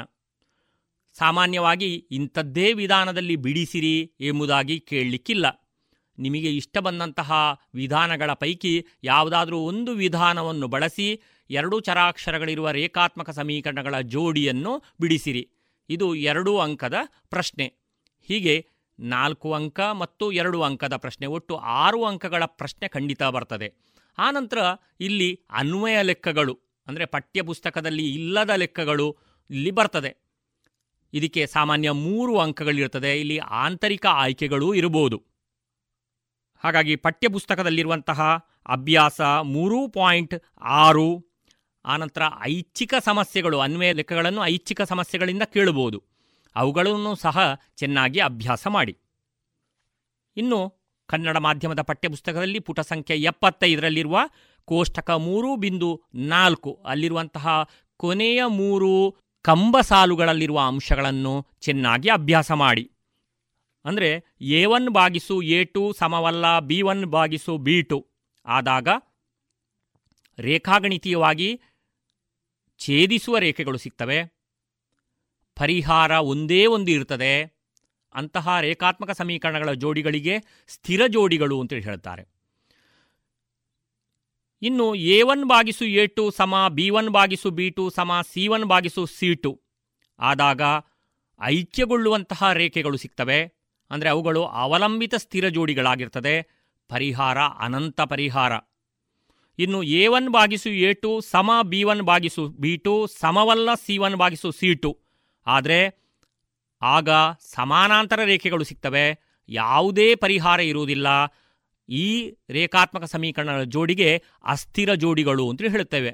ಸಾಮಾನ್ಯವಾಗಿ ಇಂಥದ್ದೇ ವಿಧಾನದಲ್ಲಿ ಬಿಡಿಸಿರಿ ಎಂಬುದಾಗಿ ಕೇಳಲಿಕ್ಕಿಲ್ಲ. ನಿಮಗೆ ಇಷ್ಟ ಬಂದಂತಹ ವಿಧಾನಗಳ ಪೈಕಿ ಯಾವುದಾದರೂ ಒಂದು ವಿಧಾನವನ್ನು ಬಳಸಿ ಎರಡೂ ಚರಾಕ್ಷರಗಳಿರುವ ರೇಖಾತ್ಮಕ ಸಮೀಕರಣಗಳ ಜೋಡಿಯನ್ನು ಬಿಡಿಸಿರಿ. ಇದು 2 ಅಂಕದ ಪ್ರಶ್ನೆ. ಹೀಗೆ 4 ಅಂಕ ಮತ್ತು 2 ಅಂಕದ ಪ್ರಶ್ನೆ, ಒಟ್ಟು 6 ಅಂಕಗಳ ಪ್ರಶ್ನೆ ಖಂಡಿತ ಬರ್ತದೆ. ಆನಂತರ ಇಲ್ಲಿ ಅನ್ವಯ ಲೆಕ್ಕಗಳು, ಅಂದರೆ ಪಠ್ಯಪುಸ್ತಕದಲ್ಲಿ ಇಲ್ಲದ ಲೆಕ್ಕಗಳು ಇಲ್ಲಿ ಬರ್ತದೆ. ಇದಕ್ಕೆ ಸಾಮಾನ್ಯ 3 ಅಂಕಗಳಿರ್ತದೆ. ಇಲ್ಲಿ ಆಂತರಿಕ ಆಯ್ಕೆಗಳೂ ಇರಬಹುದು. ಹಾಗಾಗಿ ಪಠ್ಯಪುಸ್ತಕದಲ್ಲಿರುವಂತಹ ಅಭ್ಯಾಸ 3.6, ಆನಂತರ ಐಚ್ಛಿಕ ಸಮಸ್ಯೆಗಳು, ಅನ್ವಯ ಲೆಕ್ಕಗಳನ್ನು ಐಚ್ಛಿಕ ಸಮಸ್ಯೆಗಳಿಂದ ಕೇಳಬಹುದು, ಅವುಗಳನ್ನು ಸಹ ಚೆನ್ನಾಗಿ ಅಭ್ಯಾಸ ಮಾಡಿ. ಇನ್ನು ಕನ್ನಡ ಮಾಧ್ಯಮದ ಪಠ್ಯಪುಸ್ತಕದಲ್ಲಿ ಪುಟ ಸಂಖ್ಯೆ 75ರಲ್ಲಿರುವ ಕೋಷ್ಟಕ 3.4 ಅಲ್ಲಿರುವಂತಹ ಕೊನೆಯ 3 ಕಂಬಸಾಲುಗಳಲ್ಲಿರುವ ಅಂಶಗಳನ್ನು ಚೆನ್ನಾಗಿ ಅಭ್ಯಾಸ ಮಾಡಿ. ಅಂದರೆ A1/A2 ಸಮವಲ್ಲ B1/B2 ಆದಾಗ ರೇಖಾಗಣಿತೀಯವಾಗಿ ಛೇದಿಸುವ ರೇಖೆಗಳು ಸಿಗ್ತವೆ, ಪರಿಹಾರ ಒಂದೇ ಒಂದು ಇರ್ತದೆ. ಅಂತಹ ರೇಖಾತ್ಮಕ ಸಮೀಕರಣಗಳ ಜೋಡಿಗಳಿಗೆ ಸ್ಥಿರ ಜೋಡಿಗಳು ಅಂತೇಳಿ ಹೇಳ್ತಾರೆ. ಇನ್ನು A1/A2 ಸಮ B1/B2 ಸಮ C1/C2 ಆದಾಗ ಐಕ್ಯಗೊಳ್ಳುವಂತಹ ರೇಖೆಗಳು ಸಿಗ್ತವೆ. ಅಂದರೆ ಅವುಗಳು ಅವಲಂಬಿತ ಸ್ಥಿರ ಜೋಡಿಗಳಾಗಿರ್ತದೆ, ಪರಿಹಾರ ಅನಂತ ಪರಿಹಾರ. ಇನ್ನು A1/A2 ಸಮ B1/B2 ಸಮವಲ್ಲ C1/C2 ಆದರೆ ಆಗ ಸಮಾನಾಂತರ ರೇಖೆಗಳು ಸಿಗ್ತವೆ, ಯಾವುದೇ ಪರಿಹಾರ ಇರುವುದಿಲ್ಲ. ಈ ರೇಖಾತ್ಮಕ ಸಮೀಕರಣಗಳ ಜೋಡಿಗೆ ಅಸ್ಥಿರ ಜೋಡಿಗಳು ಅಂತ ಹೇಳುತ್ತೇವೆ.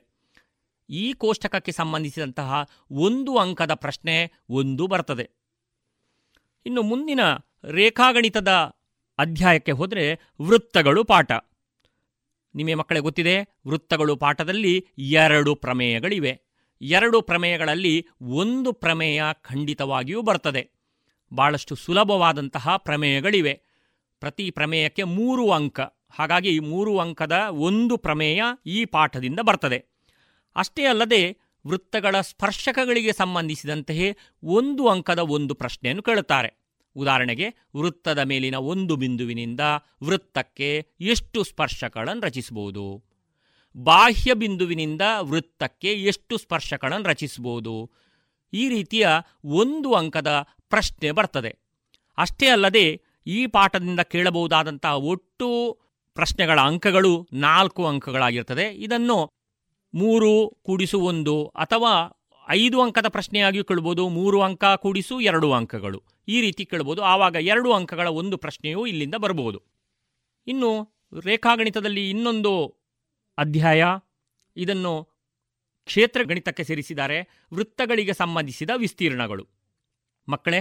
ಈ ಕೋಷ್ಟಕಕ್ಕೆ ಸಂಬಂಧಿಸಿದಂತಹ 1 ಅಂಕದ ಪ್ರಶ್ನೆ 1 ಬರ್ತದೆ. ಇನ್ನು ಮುಂದಿನ ರೇಖಾಗಣಿತದ ಅಧ್ಯಾಯಕ್ಕೆ ಹೋದರೆ ವೃತ್ತಗಳು ಪಾಠ. ನಿಮ್ಮ ಮಕ್ಕಳಿಗೆ ಗೊತ್ತಿದೆ, ವೃತ್ತಗಳು ಪಾಠದಲ್ಲಿ 2 ಪ್ರಮೇಯಗಳಿವೆ. 2 ಪ್ರಮೇಯಗಳಲ್ಲಿ 1 ಪ್ರಮೇಯ ಖಂಡಿತವಾಗಿಯೂ ಬರ್ತದೆ. ಭಾಳಷ್ಟು ಸುಲಭವಾದಂತಹ ಪ್ರಮೇಯಗಳಿವೆ. ಪ್ರತಿ ಪ್ರಮೇಯಕ್ಕೆ 3 ಅಂಕ. ಹಾಗಾಗಿ 3 ಅಂಕದ 1 ಪ್ರಮೇಯ ಈ ಪಾಠದಿಂದ ಬರ್ತದೆ. ಅಷ್ಟೇ ಅಲ್ಲದೆ ವೃತ್ತಗಳ ಸ್ಪರ್ಶಕಗಳಿಗೆ ಸಂಬಂಧಿಸಿದಂತೆಯೇ 1 ಅಂಕದ 1 ಪ್ರಶ್ನೆಯನ್ನು ಕೇಳುತ್ತಾರೆ. ಉದಾಹರಣೆಗೆ, ವೃತ್ತದ ಮೇಲಿನ 1 ಬಿಂದುವಿನಿಂದ ವೃತ್ತಕ್ಕೆ ಎಷ್ಟು ಸ್ಪರ್ಶಕಗಳನ್ನು ರಚಿಸಬಹುದು, ಬಾಹ್ಯ ಬಿಂದುವಿನಿಂದ ವೃತ್ತಕ್ಕೆ ಎಷ್ಟು ಸ್ಪರ್ಶಕಗಳನ್ನು ರಚಿಸಬಹುದು, ಈ ರೀತಿಯ 1 ಅಂಕದ ಪ್ರಶ್ನೆ ಬರ್ತದೆ. ಅಷ್ಟೇ ಅಲ್ಲದೆ ಈ ಪಾಠದಿಂದ ಕೇಳಬಹುದಾದಂತಹ ಒಟ್ಟು ಪ್ರಶ್ನೆಗಳ ಅಂಕಗಳು 4 ಅಂಕಗಳಾಗಿರ್ತದೆ. ಇದನ್ನು 3 ಕೂಡಿಸು 1 ಅಥವಾ 5 ಅಂಕದ ಪ್ರಶ್ನೆಯಾಗಿಯೂ ಕೇಳ್ಬೋದು. 3 ಅಂಕ ಕೂಡಿಸು 2 ಅಂಕಗಳು ಈ ರೀತಿ ಕೇಳ್ಬೋದು. ಆವಾಗ 2 ಅಂಕಗಳ 1 ಪ್ರಶ್ನೆಯೂ ಇಲ್ಲಿಂದ ಬರ್ಬೋದು. ಇನ್ನು ರೇಖಾಗಣಿತದಲ್ಲಿ ಇನ್ನೊಂದು ಅಧ್ಯಾಯ, ಇದನ್ನು ಕ್ಷೇತ್ರ ಗಣಿತಕ್ಕೆ ಸೇರಿಸಿದ್ದಾರೆ, ವೃತ್ತಗಳಿಗೆ ಸಂಬಂಧಿಸಿದ ವಿಸ್ತೀರ್ಣಗಳು. ಮಕ್ಕಳೇ,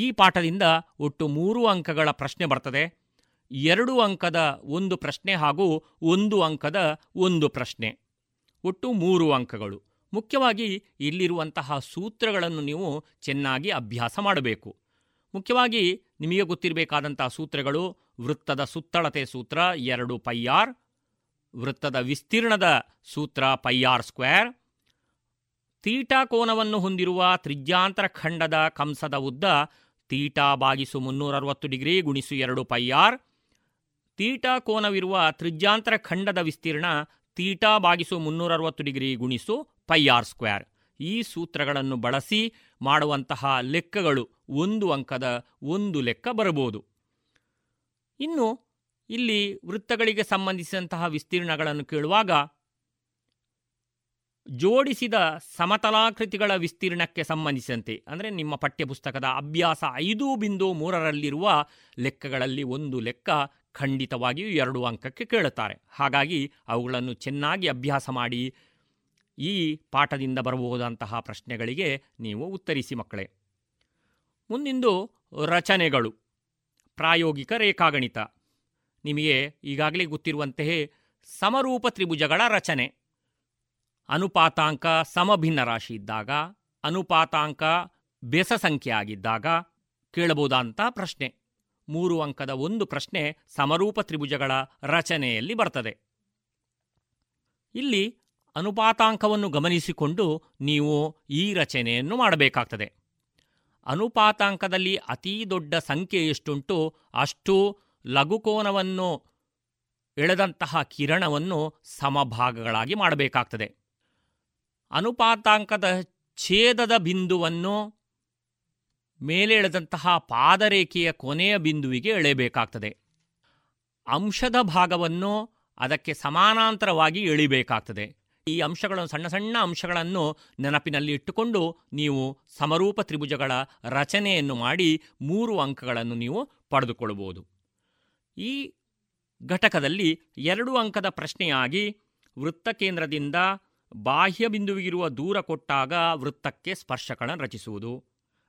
ಈ ಪಾಠದಿಂದ ಒಟ್ಟು 3 ಅಂಕಗಳ ಪ್ರಶ್ನೆ ಬರ್ತದೆ. 2 ಅಂಕದ 1 ಪ್ರಶ್ನೆ ಹಾಗೂ 1 ಅಂಕದ 1 ಪ್ರಶ್ನೆ, ಒಟ್ಟು 3 ಅಂಕಗಳು. ಮುಖ್ಯವಾಗಿ ಇಲ್ಲಿರುವಂತಹ ಸೂತ್ರಗಳನ್ನು ನೀವು ಚೆನ್ನಾಗಿ ಅಭ್ಯಾಸ ಮಾಡಬೇಕು. ಮುಖ್ಯವಾಗಿ ನಿಮಗೆ ಗೊತ್ತಿರಬೇಕಾದಂತಹ ಸೂತ್ರಗಳು: ವೃತ್ತದ ಸುತ್ತಳತೆ ಸೂತ್ರ 2πr, ವೃತ್ತದ ವಿಸ್ತೀರ್ಣದ ಸೂತ್ರ πr², ತೀಟಾ ಕೋನವನ್ನು ಹೊಂದಿರುವ ತ್ರಿಜ್ಯಾಂತರ ಖಂಡದ ಕಂಸದ ಉದ್ದ θ/360° × 2πr, ತೀಟಾ ಕೋನವಿರುವ ತ್ರಿಜ್ಯಾಂತರ ಖಂಡದ ವಿಸ್ತೀರ್ಣ θ/360° × πr². ಈ ಸೂತ್ರಗಳನ್ನು ಬಳಸಿ ಮಾಡುವಂತಹ ಲೆಕ್ಕಗಳು 1 ಅಂಕದ 1 ಲೆಕ್ಕ ಬರಬಹುದು. ಇನ್ನು ಇಲ್ಲಿ ವೃತ್ತಗಳಿಗೆ ಸಂಬಂಧಿಸಿದಂತಹ ವಿಸ್ತೀರ್ಣಗಳನ್ನು ಕೇಳುವಾಗ ಜೋಡಿಸಿದ ಸಮತಲಾಕೃತಿಗಳ ವಿಸ್ತೀರ್ಣಕ್ಕೆ ಸಂಬಂಧಿಸಿದಂತೆ, ಅಂದರೆ ನಿಮ್ಮ ಪಠ್ಯಪುಸ್ತಕದ ಅಭ್ಯಾಸ 5.3ರಲ್ಲಿರುವ ಲೆಕ್ಕಗಳಲ್ಲಿ 1 ಲೆಕ್ಕ ಖಂಡಿತವಾಗಿಯೂ 2 ಅಂಕಕ್ಕೆ ಕೇಳುತ್ತಾರೆ. ಹಾಗಾಗಿ ಅವುಗಳನ್ನು ಚೆನ್ನಾಗಿ ಅಭ್ಯಾಸ ಮಾಡಿ ಈ ಪಾಠದಿಂದ ಬರಬಹುದಂತಹ ಪ್ರಶ್ನೆಗಳಿಗೆ ನೀವು ಉತ್ತರಿಸಿ ಮಕ್ಕಳೇ. ಮುಂದಿಂದು ರಚನೆಗಳು, ಪ್ರಾಯೋಗಿಕ ರೇಖಾಗಣಿತ. ನಿಮಗೆ ಈಗಾಗಲೇ ಗೊತ್ತಿರುವಂತೆಯೇ ಸಮರೂಪ ತ್ರಿಭುಜಗಳ ರಚನೆ, ಅನುಪಾತಾಂಕ ಸಮಭಿನ್ನ ರಾಶಿ ಇದ್ದಾಗ, ಅನುಪಾತಾಂಕ ಬೆಸ ಸಂಖ್ಯೆ ಆಗಿದ್ದಾಗ ಕೇಳಬಹುದಾದಂತಹ ಪ್ರಶ್ನೆ. 3 ಅಂಕದ 1 ಪ್ರಶ್ನೆ ಸಮರೂಪ ತ್ರಿಭುಜಗಳ ರಚನೆಯಲ್ಲಿ ಬರ್ತದೆ. ಇಲ್ಲಿ ಅನುಪಾತಾಂಕವನ್ನು ಗಮನಿಸಿಕೊಂಡು ನೀವು ಈ ರಚನೆಯನ್ನು ಮಾಡಬೇಕಾಗ್ತದೆ. ಅನುಪಾತಾಂಕದಲ್ಲಿ ಅತೀ ದೊಡ್ಡ ಸಂಖ್ಯೆ ಎಷ್ಟುಂಟು ಅಷ್ಟು ಲಘುಕೋನವನ್ನು ಎಳೆದಂತಹ ಕಿರಣವನ್ನು ಸಮಭಾಗಗಳಾಗಿ ಮಾಡಬೇಕಾಗ್ತದೆ. ಅನುಪಾತಾಂಕದ ಛೇದದ ಬಿಂದುವನ್ನು ಮೇಲೆ ಎಳೆದಂತಹ ಪಾದರೇಖೆಯ ಕೊನೆಯ ಬಿಂದುವಿಗೆ ಎಳೆಯಬೇಕಾಗ್ತದೆ. ಅಂಶದ ಭಾಗವನ್ನು ಅದಕ್ಕೆ ಸಮಾನಾಂತರವಾಗಿ ಎಳಿಬೇಕಾಗ್ತದೆ. ಈ ಅಂಶಗಳನ್ನು, ಸಣ್ಣ ಸಣ್ಣ ಅಂಶಗಳನ್ನು ನೆನಪಿನಲ್ಲಿ ಇಟ್ಟುಕೊಂಡು ನೀವು ಸಮರೂಪ ತ್ರಿಭುಜಗಳ ರಚನೆಯನ್ನು ಮಾಡಿ 3 ಅಂಕಗಳನ್ನು ನೀವು ಪಡೆದುಕೊಳ್ಳಬಹುದು. ಈ ಘಟಕದಲ್ಲಿ 2 ಅಂಕದ ಪ್ರಶ್ನೆಯಾಗಿ ವೃತ್ತಕೇಂದ್ರದಿಂದ ಬಾಹ್ಯ ಬಿಂದುವಿಗಿರುವ ದೂರ ಕೊಟ್ಟಾಗ ವೃತ್ತಕ್ಕೆ ಸ್ಪರ್ಶಕಗಳನ್ನು ರಚಿಸುವುದು,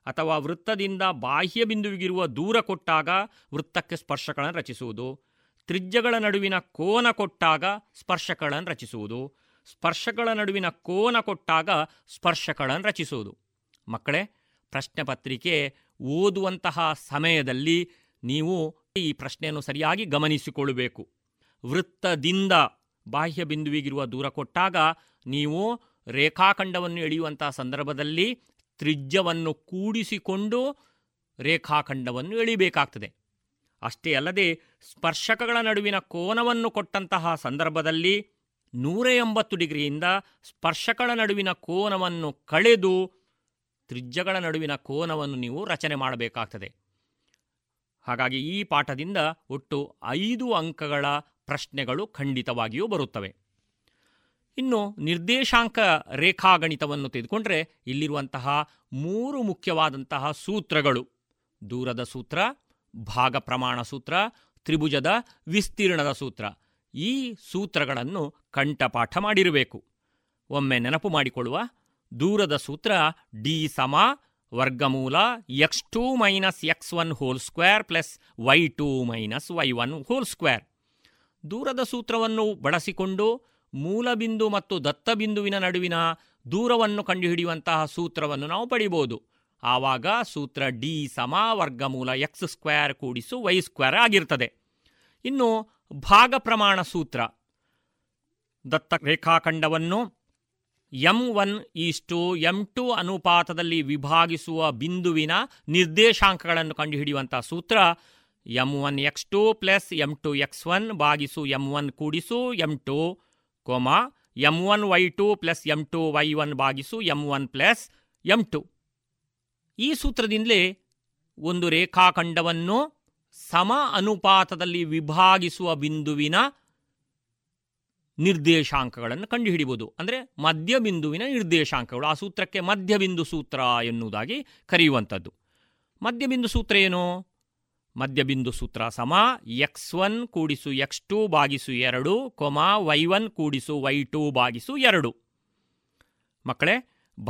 ಅಥವಾ ವೃತ್ತದಿಂದ ಬಾಹ್ಯ ಬಿಂದುವಿಗಿರುವ ದೂರ ಕೊಟ್ಟಾಗ ವೃತ್ತಕ್ಕೆ ಸ್ಪರ್ಶಕಗಳನ್ನು ರಚಿಸುವುದು, ತ್ರಿಜ್ಯಗಳ ನಡುವಿನ ಕೋನ ಕೊಟ್ಟಾಗ ಸ್ಪರ್ಶಕಗಳನ್ನು ರಚಿಸುವುದು, ಸ್ಪರ್ಶಗಳ ನಡುವಿನ ಕೋನ ಕೊಟ್ಟಾಗ ಸ್ಪರ್ಶಕಗಳನ್ನು ರಚಿಸುವುದು. ಮಕ್ಕಳೇ, ಪ್ರಶ್ನೆ ಪತ್ರಿಕೆ ಓದುವಂತಹ ಸಮಯದಲ್ಲಿ ನೀವು ಈ ಪ್ರಶ್ನೆಯನ್ನು ಸರಿಯಾಗಿ ಗಮನಿಸಿಕೊಳ್ಳಬೇಕು. ವೃತ್ತದಿಂದ ಬಾಹ್ಯ ಬಿಂದುವಿಗಿರುವ ದೂರ ಕೊಟ್ಟಾಗ ನೀವು ರೇಖಾಖಂಡವನ್ನು ಎಳೆಯುವಂತಹ ಸಂದರ್ಭದಲ್ಲಿ ತ್ರಿಜ್ಯವನ್ನು ಕೂಡಿಸಿಕೊಂಡು ರೇಖಾಖಂಡವನ್ನು ಎಳಿಬೇಕಾಗ್ತದೆ. ಅಷ್ಟೇ ಅಲ್ಲದೆ ಸ್ಪರ್ಶಕಗಳ ನಡುವಿನ ಕೋನವನ್ನು ಕೊಟ್ಟಂತಹ ಸಂದರ್ಭದಲ್ಲಿ 180 ಡಿಗ್ರಿಯಿಂದ ಸ್ಪರ್ಶಕಗಳ ನಡುವಿನ ಕೋನವನ್ನು ಕಳೆದು ತ್ರಿಜ್ಯಗಳ ನಡುವಿನ ಕೋನವನ್ನು ನೀವು ರಚನೆ ಮಾಡಬೇಕಾಗ್ತದೆ. ಹಾಗಾಗಿ ಈ ಪಾಠದಿಂದ ಒಟ್ಟು 5 ಅಂಕಗಳ ಪ್ರಶ್ನೆಗಳು ಖಂಡಿತವಾಗಿಯೂ ಬರುತ್ತವೆ. ಇನ್ನು ನಿರ್ದೇಶಾಂಕ ರೇಖಾಗಣಿತವನ್ನು ತೆಗೆದುಕೊಂಡ್ರೆ ಇಲ್ಲಿರುವಂತಹ 3 ಮುಖ್ಯವಾದಂತಹ ಸೂತ್ರಗಳು: ದೂರದ ಸೂತ್ರ, ಭಾಗ ಪ್ರಮಾಣ ಸೂತ್ರ, ತ್ರಿಭುಜದ ವಿಸ್ತೀರ್ಣದ ಸೂತ್ರ. ಈ ಸೂತ್ರಗಳನ್ನು ಕಂಠಪಾಠ ಮಾಡಿರಬೇಕು. ಒಮ್ಮೆ ನೆನಪು ಮಾಡಿಕೊಳ್ಳುವ ದೂರದ ಸೂತ್ರ D = (x2 - x1² + y2 - y1²). ದೂರದ ಸೂತ್ರವನ್ನು ಬಳಸಿಕೊಂಡು ಮೂಲಬಿಂದು ಮತ್ತು ದತ್ತಬಿಂದುವಿನ ನಡುವಿನ ದೂರವನ್ನು ಕಂಡುಹಿಡಿಯುವಂತಹ ಸೂತ್ರವನ್ನು ನಾವು ಪಡಿಬೋದು. ಆವಾಗ ಸೂತ್ರ D = (ವರ್ಗಮೂಲ x² - y²) ಆಗಿರ್ತದೆ. ಇನ್ನು ಭಾಗ ಪ್ರಮಾಣ ಸೂತ್ರ, ದತ್ತ ರೇಖಾಖಂಡವನ್ನು M1:M2 ಅನುಪಾತದಲ್ಲಿ ವಿಭಾಗಿಸುವ ಬಿಂದುವಿನ ನಿರ್ದೇಶಾಂಕಗಳನ್ನು ಕಂಡುಹಿಡಿಯುವಂತಹ ಸೂತ್ರ M1x2 + M2x1 / M1(M2), M1y2 + M2y1 / M1 (M2). ಈ ಸೂತ್ರದಿಂದಲೇ ಒಂದು ರೇಖಾಖಂಡವನ್ನು ಸಮ ಅನುಪಾತದಲ್ಲಿ ವಿಭಾಗಿಸುವ ಬಿಂದುವಿನ ನಿರ್ದೇಶಾಂಕಗಳನ್ನು ಕಂಡುಹಿಡಿಯುವುದು, ಅಂದರೆ ಮಧ್ಯಬಿಂದುವಿನ ನಿರ್ದೇಶಾಂಕಗಳು. ಆ ಸೂತ್ರಕ್ಕೆ ಮಧ್ಯಬಿಂದು ಸೂತ್ರ ಎನ್ನುವುದಾಗಿ ಕರೆಯುವಂಥದ್ದು. ಮಧ್ಯಬಿಂದು ಸೂತ್ರ ಏನು? ಮಧ್ಯಬಿಂದು ಸೂತ್ರ (x1:x2 / y1:y2) ಮಕ್ಕಳೇ,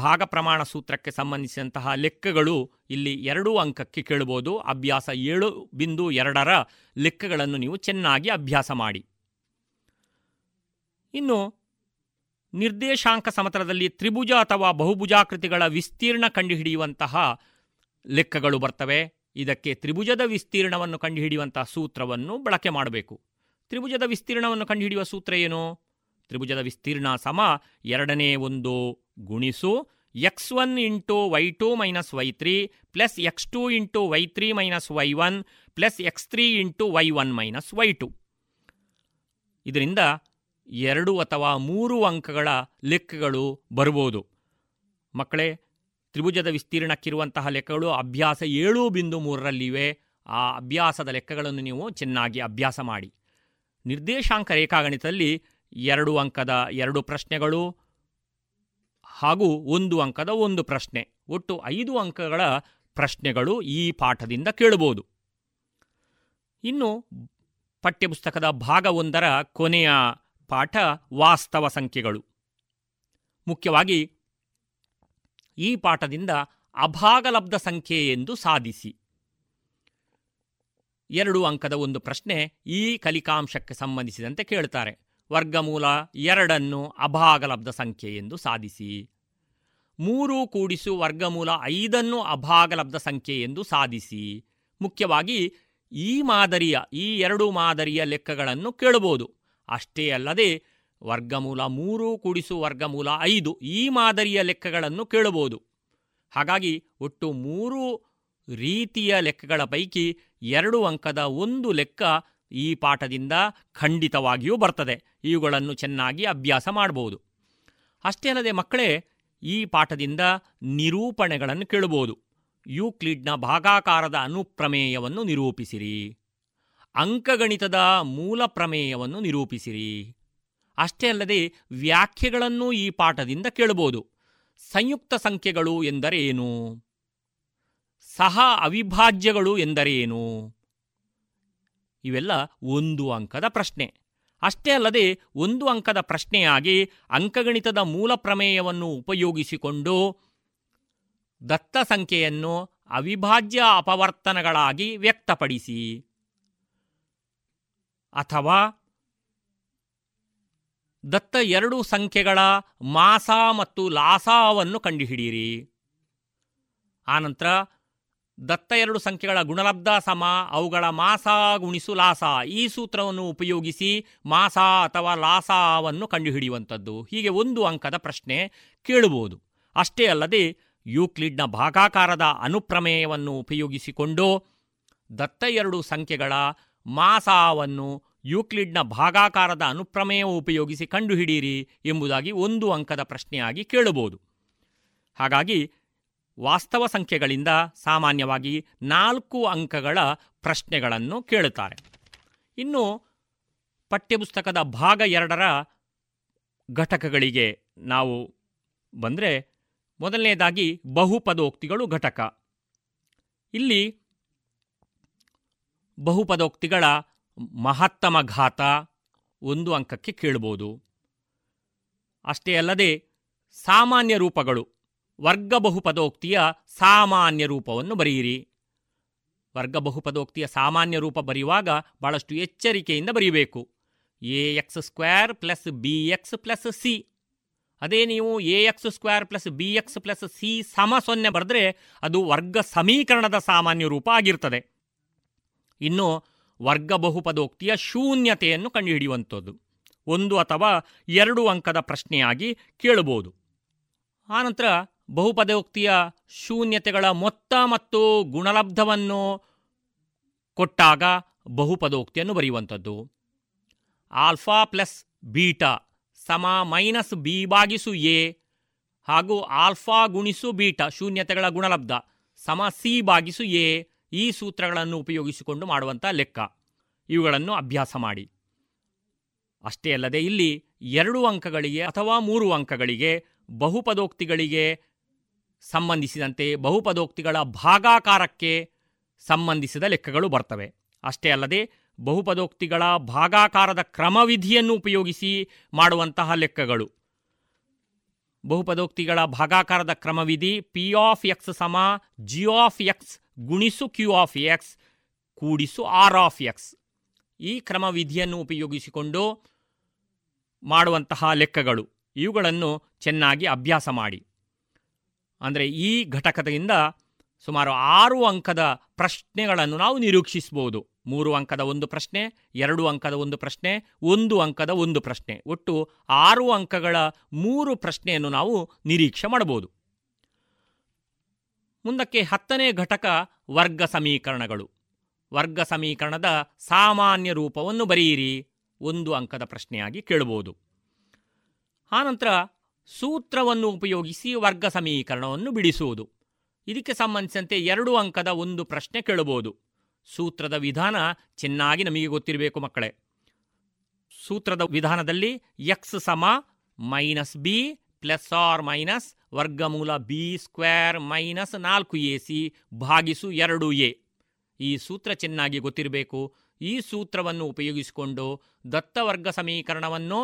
ಭಾಗ ಪ್ರಮಾಣ ಸೂತ್ರಕ್ಕೆ ಸಂಬಂಧಿಸಿದಂತಹ ಲೆಕ್ಕಗಳು ಇಲ್ಲಿ 2 ಅಂಕಕ್ಕೆ ಕೇಳಬಹುದು. ಅಭ್ಯಾಸ 7.2ರ ಲೆಕ್ಕಗಳನ್ನು ನೀವು ಚೆನ್ನಾಗಿ ಅಭ್ಯಾಸ ಮಾಡಿ. ಇನ್ನು ನಿರ್ದೇಶಾಂಕ ಸಮತಲದಲ್ಲಿ ತ್ರಿಭುಜ ಅಥವಾ ಬಹುಭುಜಾಕೃತಿಗಳ ವಿಸ್ತೀರ್ಣ ಕಂಡುಹಿಡಿಯುವಂತಹ ಲೆಕ್ಕಗಳು ಬರ್ತವೆ. ಇದಕ್ಕೆ ತ್ರಿಭುಜದ ವಿಸ್ತೀರ್ಣವನ್ನು ಕಂಡುಹಿಡಿಯುವಂತಹ ಸೂತ್ರವನ್ನು ಬಳಕೆ ಮಾಡಬೇಕು. ತ್ರಿಭುಜದ ವಿಸ್ತೀರ್ಣವನ್ನು ಕಂಡುಹಿಡಿಯುವ ಸೂತ್ರ ಏನು? ತ್ರಿಭುಜದ ವಿಸ್ತೀರ್ಣ (x1:y2 - y3 + x2:y3 - y1 + x3:y1 - y2). ಇದರಿಂದ 2 ಅಥವಾ 3 ಅಂಕಗಳ ಲೆಕ್ಕಗಳು ಬರ್ಬೋದು. ಮಕ್ಕಳೇ, ತ್ರಿಭುಜದ ವಿಸ್ತೀರ್ಣಕ್ಕಿರುವಂತಹ ಲೆಕ್ಕಗಳು ಅಭ್ಯಾಸ 7.3ರಲ್ಲಿವೆ. ಆ ಅಭ್ಯಾಸದ ಲೆಕ್ಕಗಳನ್ನು ನೀವು ಚೆನ್ನಾಗಿ ಅಭ್ಯಾಸ ಮಾಡಿ. ನಿರ್ದೇಶಾಂಕ ರೇಖಾಗಣಿತದಲ್ಲಿ 2 ಅಂಕದ 2 ಪ್ರಶ್ನೆಗಳು ಹಾಗೂ 1 ಅಂಕದ 1 ಪ್ರಶ್ನೆ, ಒಟ್ಟು 5 ಅಂಕಗಳ ಪ್ರಶ್ನೆಗಳು ಈ ಪಾಠದಿಂದ ಕೇಳಬಹುದು. ಇನ್ನು ಪಠ್ಯಪುಸ್ತಕದ ಭಾಗ 1ರ ಕೊನೆಯ ಪಾಠ ವಾಸ್ತವ ಸಂಖ್ಯೆಗಳು. ಮುಖ್ಯವಾಗಿ ಈ ಪಾಠದಿಂದ ಅಭಾಗಲಬ್ಧ ಸಂಖ್ಯೆ ಎಂದು ಸಾಧಿಸಿ 2 ಅಂಕದ 1 ಪ್ರಶ್ನೆ ಈ ಕಲಿಕಾಂಶಕ್ಕೆ ಸಂಬಂಧಿಸಿದಂತೆ ಕೇಳ್ತಾರೆ. ವರ್ಗಮೂಲ 2 ಅಭಾಗಲಬ್ಧ ಸಂಖ್ಯೆ ಎಂದು ಸಾಧಿಸಿ, 3 - ವರ್ಗಮೂಲ 5 ಅಭಾಗಲಬ್ಧ ಸಂಖ್ಯೆ ಎಂದು ಸಾಧಿಸಿ. ಮುಖ್ಯವಾಗಿ ಈ ಎರಡು ಮಾದರಿಯ ಲೆಕ್ಕಗಳನ್ನು ಕೇಳಬಹುದು. ಅಷ್ಟೇ ಅಲ್ಲದೆ ವರ್ಗಮೂಲ 3 - ವರ್ಗಮೂಲ 5 ಈ ಮಾದರಿಯ ಲೆಕ್ಕಗಳನ್ನು ಕೇಳಬಹುದು. ಹಾಗಾಗಿ ಒಟ್ಟು 3 ರೀತಿಯ ಲೆಕ್ಕಗಳ ಪೈಕಿ 2 ಅಂಕದ 1 ಲೆಕ್ಕ ಈ ಪಾಠದಿಂದ ಖಂಡಿತವಾಗಿಯೂ ಬರ್ತದೆ. ಇವುಗಳನ್ನು ಚೆನ್ನಾಗಿ ಅಭ್ಯಾಸ ಮಾಡಬಹುದು. ಅಷ್ಟೇ ಅಲ್ಲದೆ ಮಕ್ಕಳೇ, ಈ ಪಾಠದಿಂದ ನಿರೂಪಣೆಗಳನ್ನು ಕೇಳಬಹುದು. ಯೂಕ್ಲಿಡ್ನ ಭಾಗಾಕಾರದ ಅನುಪ್ರಮೇಯವನ್ನು ನಿರೂಪಿಸಿರಿ, ಅಂಕಗಣಿತದ ಮೂಲ ಪ್ರಮೇಯವನ್ನು ನಿರೂಪಿಸಿರಿ. ಅಷ್ಟೇ ಅಲ್ಲದೆ ವ್ಯಾಖ್ಯೆಗಳನ್ನು ಈ ಪಾಠದಿಂದ ಕೇಳಬಹುದು. ಸಂಯುಕ್ತ ಸಂಖ್ಯೆಗಳು ಎಂದರೇನು, ಸಹ ಅವಿಭಾಜ್ಯಗಳು ಎಂದರೇನು, ಇವೆಲ್ಲ ಒಂದು ಅಂಕದ ಪ್ರಶ್ನೆ. ಅಷ್ಟೇ ಅಲ್ಲದೆ ಒಂದು ಅಂಕದ ಪ್ರಶ್ನೆಯಾಗಿ ಅಂಕಗಣಿತದ ಮೂಲ ಪ್ರಮೇಯವನ್ನು ಉಪಯೋಗಿಸಿಕೊಂಡು ದತ್ತ ಸಂಖ್ಯೆಯನ್ನು ಅವಿಭಾಜ್ಯ ಅಪವರ್ತನಗಳಾಗಿ ವ್ಯಕ್ತಪಡಿಸಿ, ಅಥವಾ ದತ್ತ ಎರಡು ಸಂಖ್ಯೆಗಳ ಮಾಸ ಮತ್ತು ಲಾಸವನ್ನು ಕಂಡುಹಿಡಿಯಿರಿ. ಆನಂತರ ದತ್ತ ಎರಡು ಸಂಖ್ಯೆಗಳ ಗುಣಲಬ್ಧ ಸಮ ಅವುಗಳ ಮಾಸ ಗುಣಿಸು ಲಾಸ, ಈ ಸೂತ್ರವನ್ನು ಉಪಯೋಗಿಸಿ ಮಾಸ ಅಥವಾ ಲಾಸವನ್ನು ಕಂಡುಹಿಡಿಯುವಂಥದ್ದು. ಹೀಗೆ ಒಂದು ಅಂಕದ ಪ್ರಶ್ನೆ ಕೇಳಬಹುದು. ಅಷ್ಟೇ ಅಲ್ಲದೆ ಯೂಕ್ಲಿಡ್ನ ಭಾಗಾಕಾರದ ಅನುಪ್ರಮೇಯವನ್ನು ಉಪಯೋಗಿಸಿಕೊಂಡು ದತ್ತ ಎರಡು ಸಂಖ್ಯೆಗಳ ಮಾಸವನ್ನು ಯೂಕ್ಲಿಡ್ನ ಭಾಗಾಕಾರದ ಅನುಪ್ರಮೇಯ ಉಪಯೋಗಿಸಿ ಕಂಡುಹಿಡಿಯಿರಿ ಎಂಬುದಾಗಿ ಒಂದು ಅಂಕದ ಪ್ರಶ್ನೆಯಾಗಿ ಕೇಳಬಹುದು. ಹಾಗಾಗಿ ವಾಸ್ತವ ಸಂಖ್ಯೆಗಳಿಂದ ಸಾಮಾನ್ಯವಾಗಿ 4 ಅಂಕಗಳ ಪ್ರಶ್ನೆಗಳನ್ನು ಕೇಳುತ್ತಾರೆ. ಇನ್ನು ಪಠ್ಯಪುಸ್ತಕದ ಭಾಗ 2ರ ಘಟಕಗಳಿಗೆ ನಾವು ಬಂದರೆ, ಮೊದಲನೇದಾಗಿ ಬಹುಪದೋಕ್ತಿಗಳು ಘಟಕ. ಇಲ್ಲಿ ಬಹುಪದೋಕ್ತಿಗಳ ಮಹತ್ತಮ ಘಾತ 1 ಅಂಕಕ್ಕೆ ಕೇಳಬಹುದು. ಅಷ್ಟೇ ಅಲ್ಲದೆ ಸಾಮಾನ್ಯ ರೂಪಗಳು, ವರ್ಗ ಬಹುಪದೋಕ್ತಿಯ ಸಾಮಾನ್ಯ ರೂಪವನ್ನು ಬರೆಯಿರಿ. ವರ್ಗ ಬಹುಪದೋಕ್ತಿಯ ಸಾಮಾನ್ಯ ರೂಪ ಬರೆಯುವಾಗ ಭಾಳಷ್ಟು ಎಚ್ಚರಿಕೆಯಿಂದ ಬರೆಯಬೇಕು. AX² + BX + C. ಅದೇ ನೀವು AX² + BX + C = 0 ಬರೆದ್ರೆ ಅದು ವರ್ಗ ಸಮೀಕರಣದ ಸಾಮಾನ್ಯ ರೂಪ ಆಗಿರ್ತದೆ. ಇನ್ನು ವರ್ಗ ಬಹುಪದೋಕ್ತಿಯ ಶೂನ್ಯತೆಯನ್ನು ಕಂಡುಹಿಡಿಯುವಂಥದ್ದು 1 ಅಥವಾ 2 ಅಂಕದ ಪ್ರಶ್ನೆಯಾಗಿ ಕೇಳಬಹುದು. ಆನಂತರ ಬಹುಪದೋಕ್ತಿಯ ಶೂನ್ಯತೆಗಳ ಮೊತ್ತ ಮತ್ತು ಗುಣಲಬ್ಧವನ್ನು ಕೊಟ್ಟಾಗ ಬಹುಪದೋಕ್ತಿಯನ್ನು ಬರೆಯುವಂಥದ್ದು. α + β = -b/a ಹಾಗೂ α × β, ಶೂನ್ಯತೆಗಳ ಗುಣಲಬ್ಧ, c/a, ಈ ಸೂತ್ರಗಳನ್ನು ಉಪಯೋಗಿಸಿಕೊಂಡು ಮಾಡುವಂಥ ಲೆಕ್ಕ. ಇವುಗಳನ್ನು ಅಭ್ಯಾಸ ಮಾಡಿ. ಅಷ್ಟೇ ಅಲ್ಲದೆ ಇಲ್ಲಿ 2 ಅಂಕಗಳಿಗೆ ಅಥವಾ 3 ಅಂಕಗಳಿಗೆ ಬಹುಪದೋಕ್ತಿಗಳಿಗೆ ಸಂಬಂಧಿಸಿದಂತೆ ಬಹುಪದೋಕ್ತಿಗಳ ಭಾಗಾಕಾರಕ್ಕೆ ಸಂಬಂಧಿಸಿದ ಲೆಕ್ಕಗಳು ಬರ್ತವೆ. ಅಷ್ಟೇ ಅಲ್ಲದೆ ಬಹುಪದೋಕ್ತಿಗಳ ಭಾಗಾಕಾರದ ಕ್ರಮವಿಧಿಯನ್ನು ಉಪಯೋಗಿಸಿ ಮಾಡುವಂತಹ ಲೆಕ್ಕಗಳು. ಬಹುಪದೋಕ್ತಿಗಳ ಭಾಗಾಕಾರದ ಕ್ರಮವಿಧಿ P(G(Q)x - R(x), ಈ ಕ್ರಮವಿಧಿಯನ್ನು ಉಪಯೋಗಿಸಿಕೊಂಡು ಮಾಡುವಂತಹ ಲೆಕ್ಕಗಳು. ಇವುಗಳನ್ನು ಚೆನ್ನಾಗಿ ಅಭ್ಯಾಸ ಮಾಡಿ. ಅಂದರೆ ಈ ಘಟಕದಿಂದ ಸುಮಾರು 6 ಅಂಕದ ಪ್ರಶ್ನೆಗಳನ್ನು ನಾವು ನಿರೀಕ್ಷಿಸಬಹುದು. 3 ಅಂಕದ 1 ಪ್ರಶ್ನೆ, 2 ಅಂಕದ 1 ಪ್ರಶ್ನೆ, 1 ಅಂಕದ 1 ಪ್ರಶ್ನೆ, ಒಟ್ಟು 6 ಅಂಕಗಳ 3 ಪ್ರಶ್ನೆಯನ್ನು ನಾವು ನಿರೀಕ್ಷೆ ಮಾಡಬಹುದು. ಮುಂದಕ್ಕೆ 10ನೇ ಘಟಕ ವರ್ಗ ಸಮೀಕರಣಗಳು. ವರ್ಗ ಸಮೀಕರಣದ ಸಾಮಾನ್ಯ ರೂಪವನ್ನು ಬರೆಯಿರಿ, 1 ಅಂಕದ ಪ್ರಶ್ನೆಯಾಗಿ ಕೇಳಬಹುದು. ಆನಂತರ ಸೂತ್ರವನ್ನು ಉಪಯೋಗಿಸಿ ವರ್ಗ ಸಮೀಕರಣವನ್ನು ಬಿಡಿಸುವುದು, ಇದಕ್ಕೆ ಸಂಬಂಧಿಸಿದಂತೆ 2 ಅಂಕದ 1 ಪ್ರಶ್ನೆ ಕೇಳಬಹುದು. ಸೂತ್ರದ ವಿಧಾನ ಚೆನ್ನಾಗಿ ನಮಗೆ ಗೊತ್ತಿರಬೇಕು ಮಕ್ಕಳೇ. ಸೂತ್ರದ ವಿಧಾನದಲ್ಲಿ x = -b ± √(b² - 4ac) / 2a, ಈ ಸೂತ್ರ ಚೆನ್ನಾಗಿ ಗೊತ್ತಿರಬೇಕು. ಈ ಸೂತ್ರವನ್ನು ಉಪಯೋಗಿಸಿಕೊಂಡು ದತ್ತವರ್ಗ ಸಮೀಕರಣವನ್ನು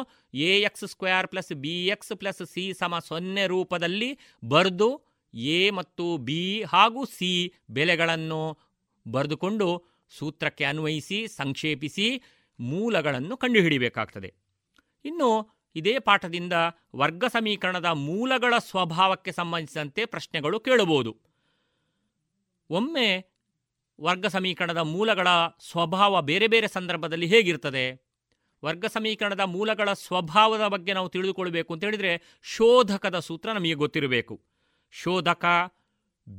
AX² + BX + C = 0 ರೂಪದಲ್ಲಿ ಬರೆದು ಎ ಮತ್ತು ಬಿ ಹಾಗೂ ಸಿ ಬೆಲೆಗಳನ್ನು ಬರೆದುಕೊಂಡು ಸೂತ್ರಕ್ಕೆ ಅನ್ವಯಿಸಿ ಸಂಕ್ಷೇಪಿಸಿ ಮೂಲಗಳನ್ನು ಕಂಡುಹಿಡಿಯಬೇಕಾಗ್ತದೆ. ಇನ್ನು ಇದೇ ಪಾಠದಿಂದ ವರ್ಗ ಸಮೀಕರಣದ ಮೂಲಗಳ ಸ್ವಭಾವಕ್ಕೆ ಸಂಬಂಧಿಸಿದಂತೆ ಪ್ರಶ್ನೆಗಳು ಕೇಳಬಹುದು. ಒಮ್ಮೆ ವರ್ಗ ಸಮೀಕರಣದ ಮೂಲಗಳ ಸ್ವಭಾವ ಬೇರೆ ಬೇರೆ ಸಂದರ್ಭದಲ್ಲಿ ಹೇಗಿರ್ತದೆ, ವರ್ಗ ಸಮೀಕರಣದ ಮೂಲಗಳ ಸ್ವಭಾವದ ಬಗ್ಗೆ ನಾವು ತಿಳಿದುಕೊಳ್ಳಬೇಕು ಅಂತ ಹೇಳಿದರೆ ಶೋಧಕದ ಸೂತ್ರ ನಮಗೆ ಗೊತ್ತಿರಬೇಕು. ಶೋಧಕ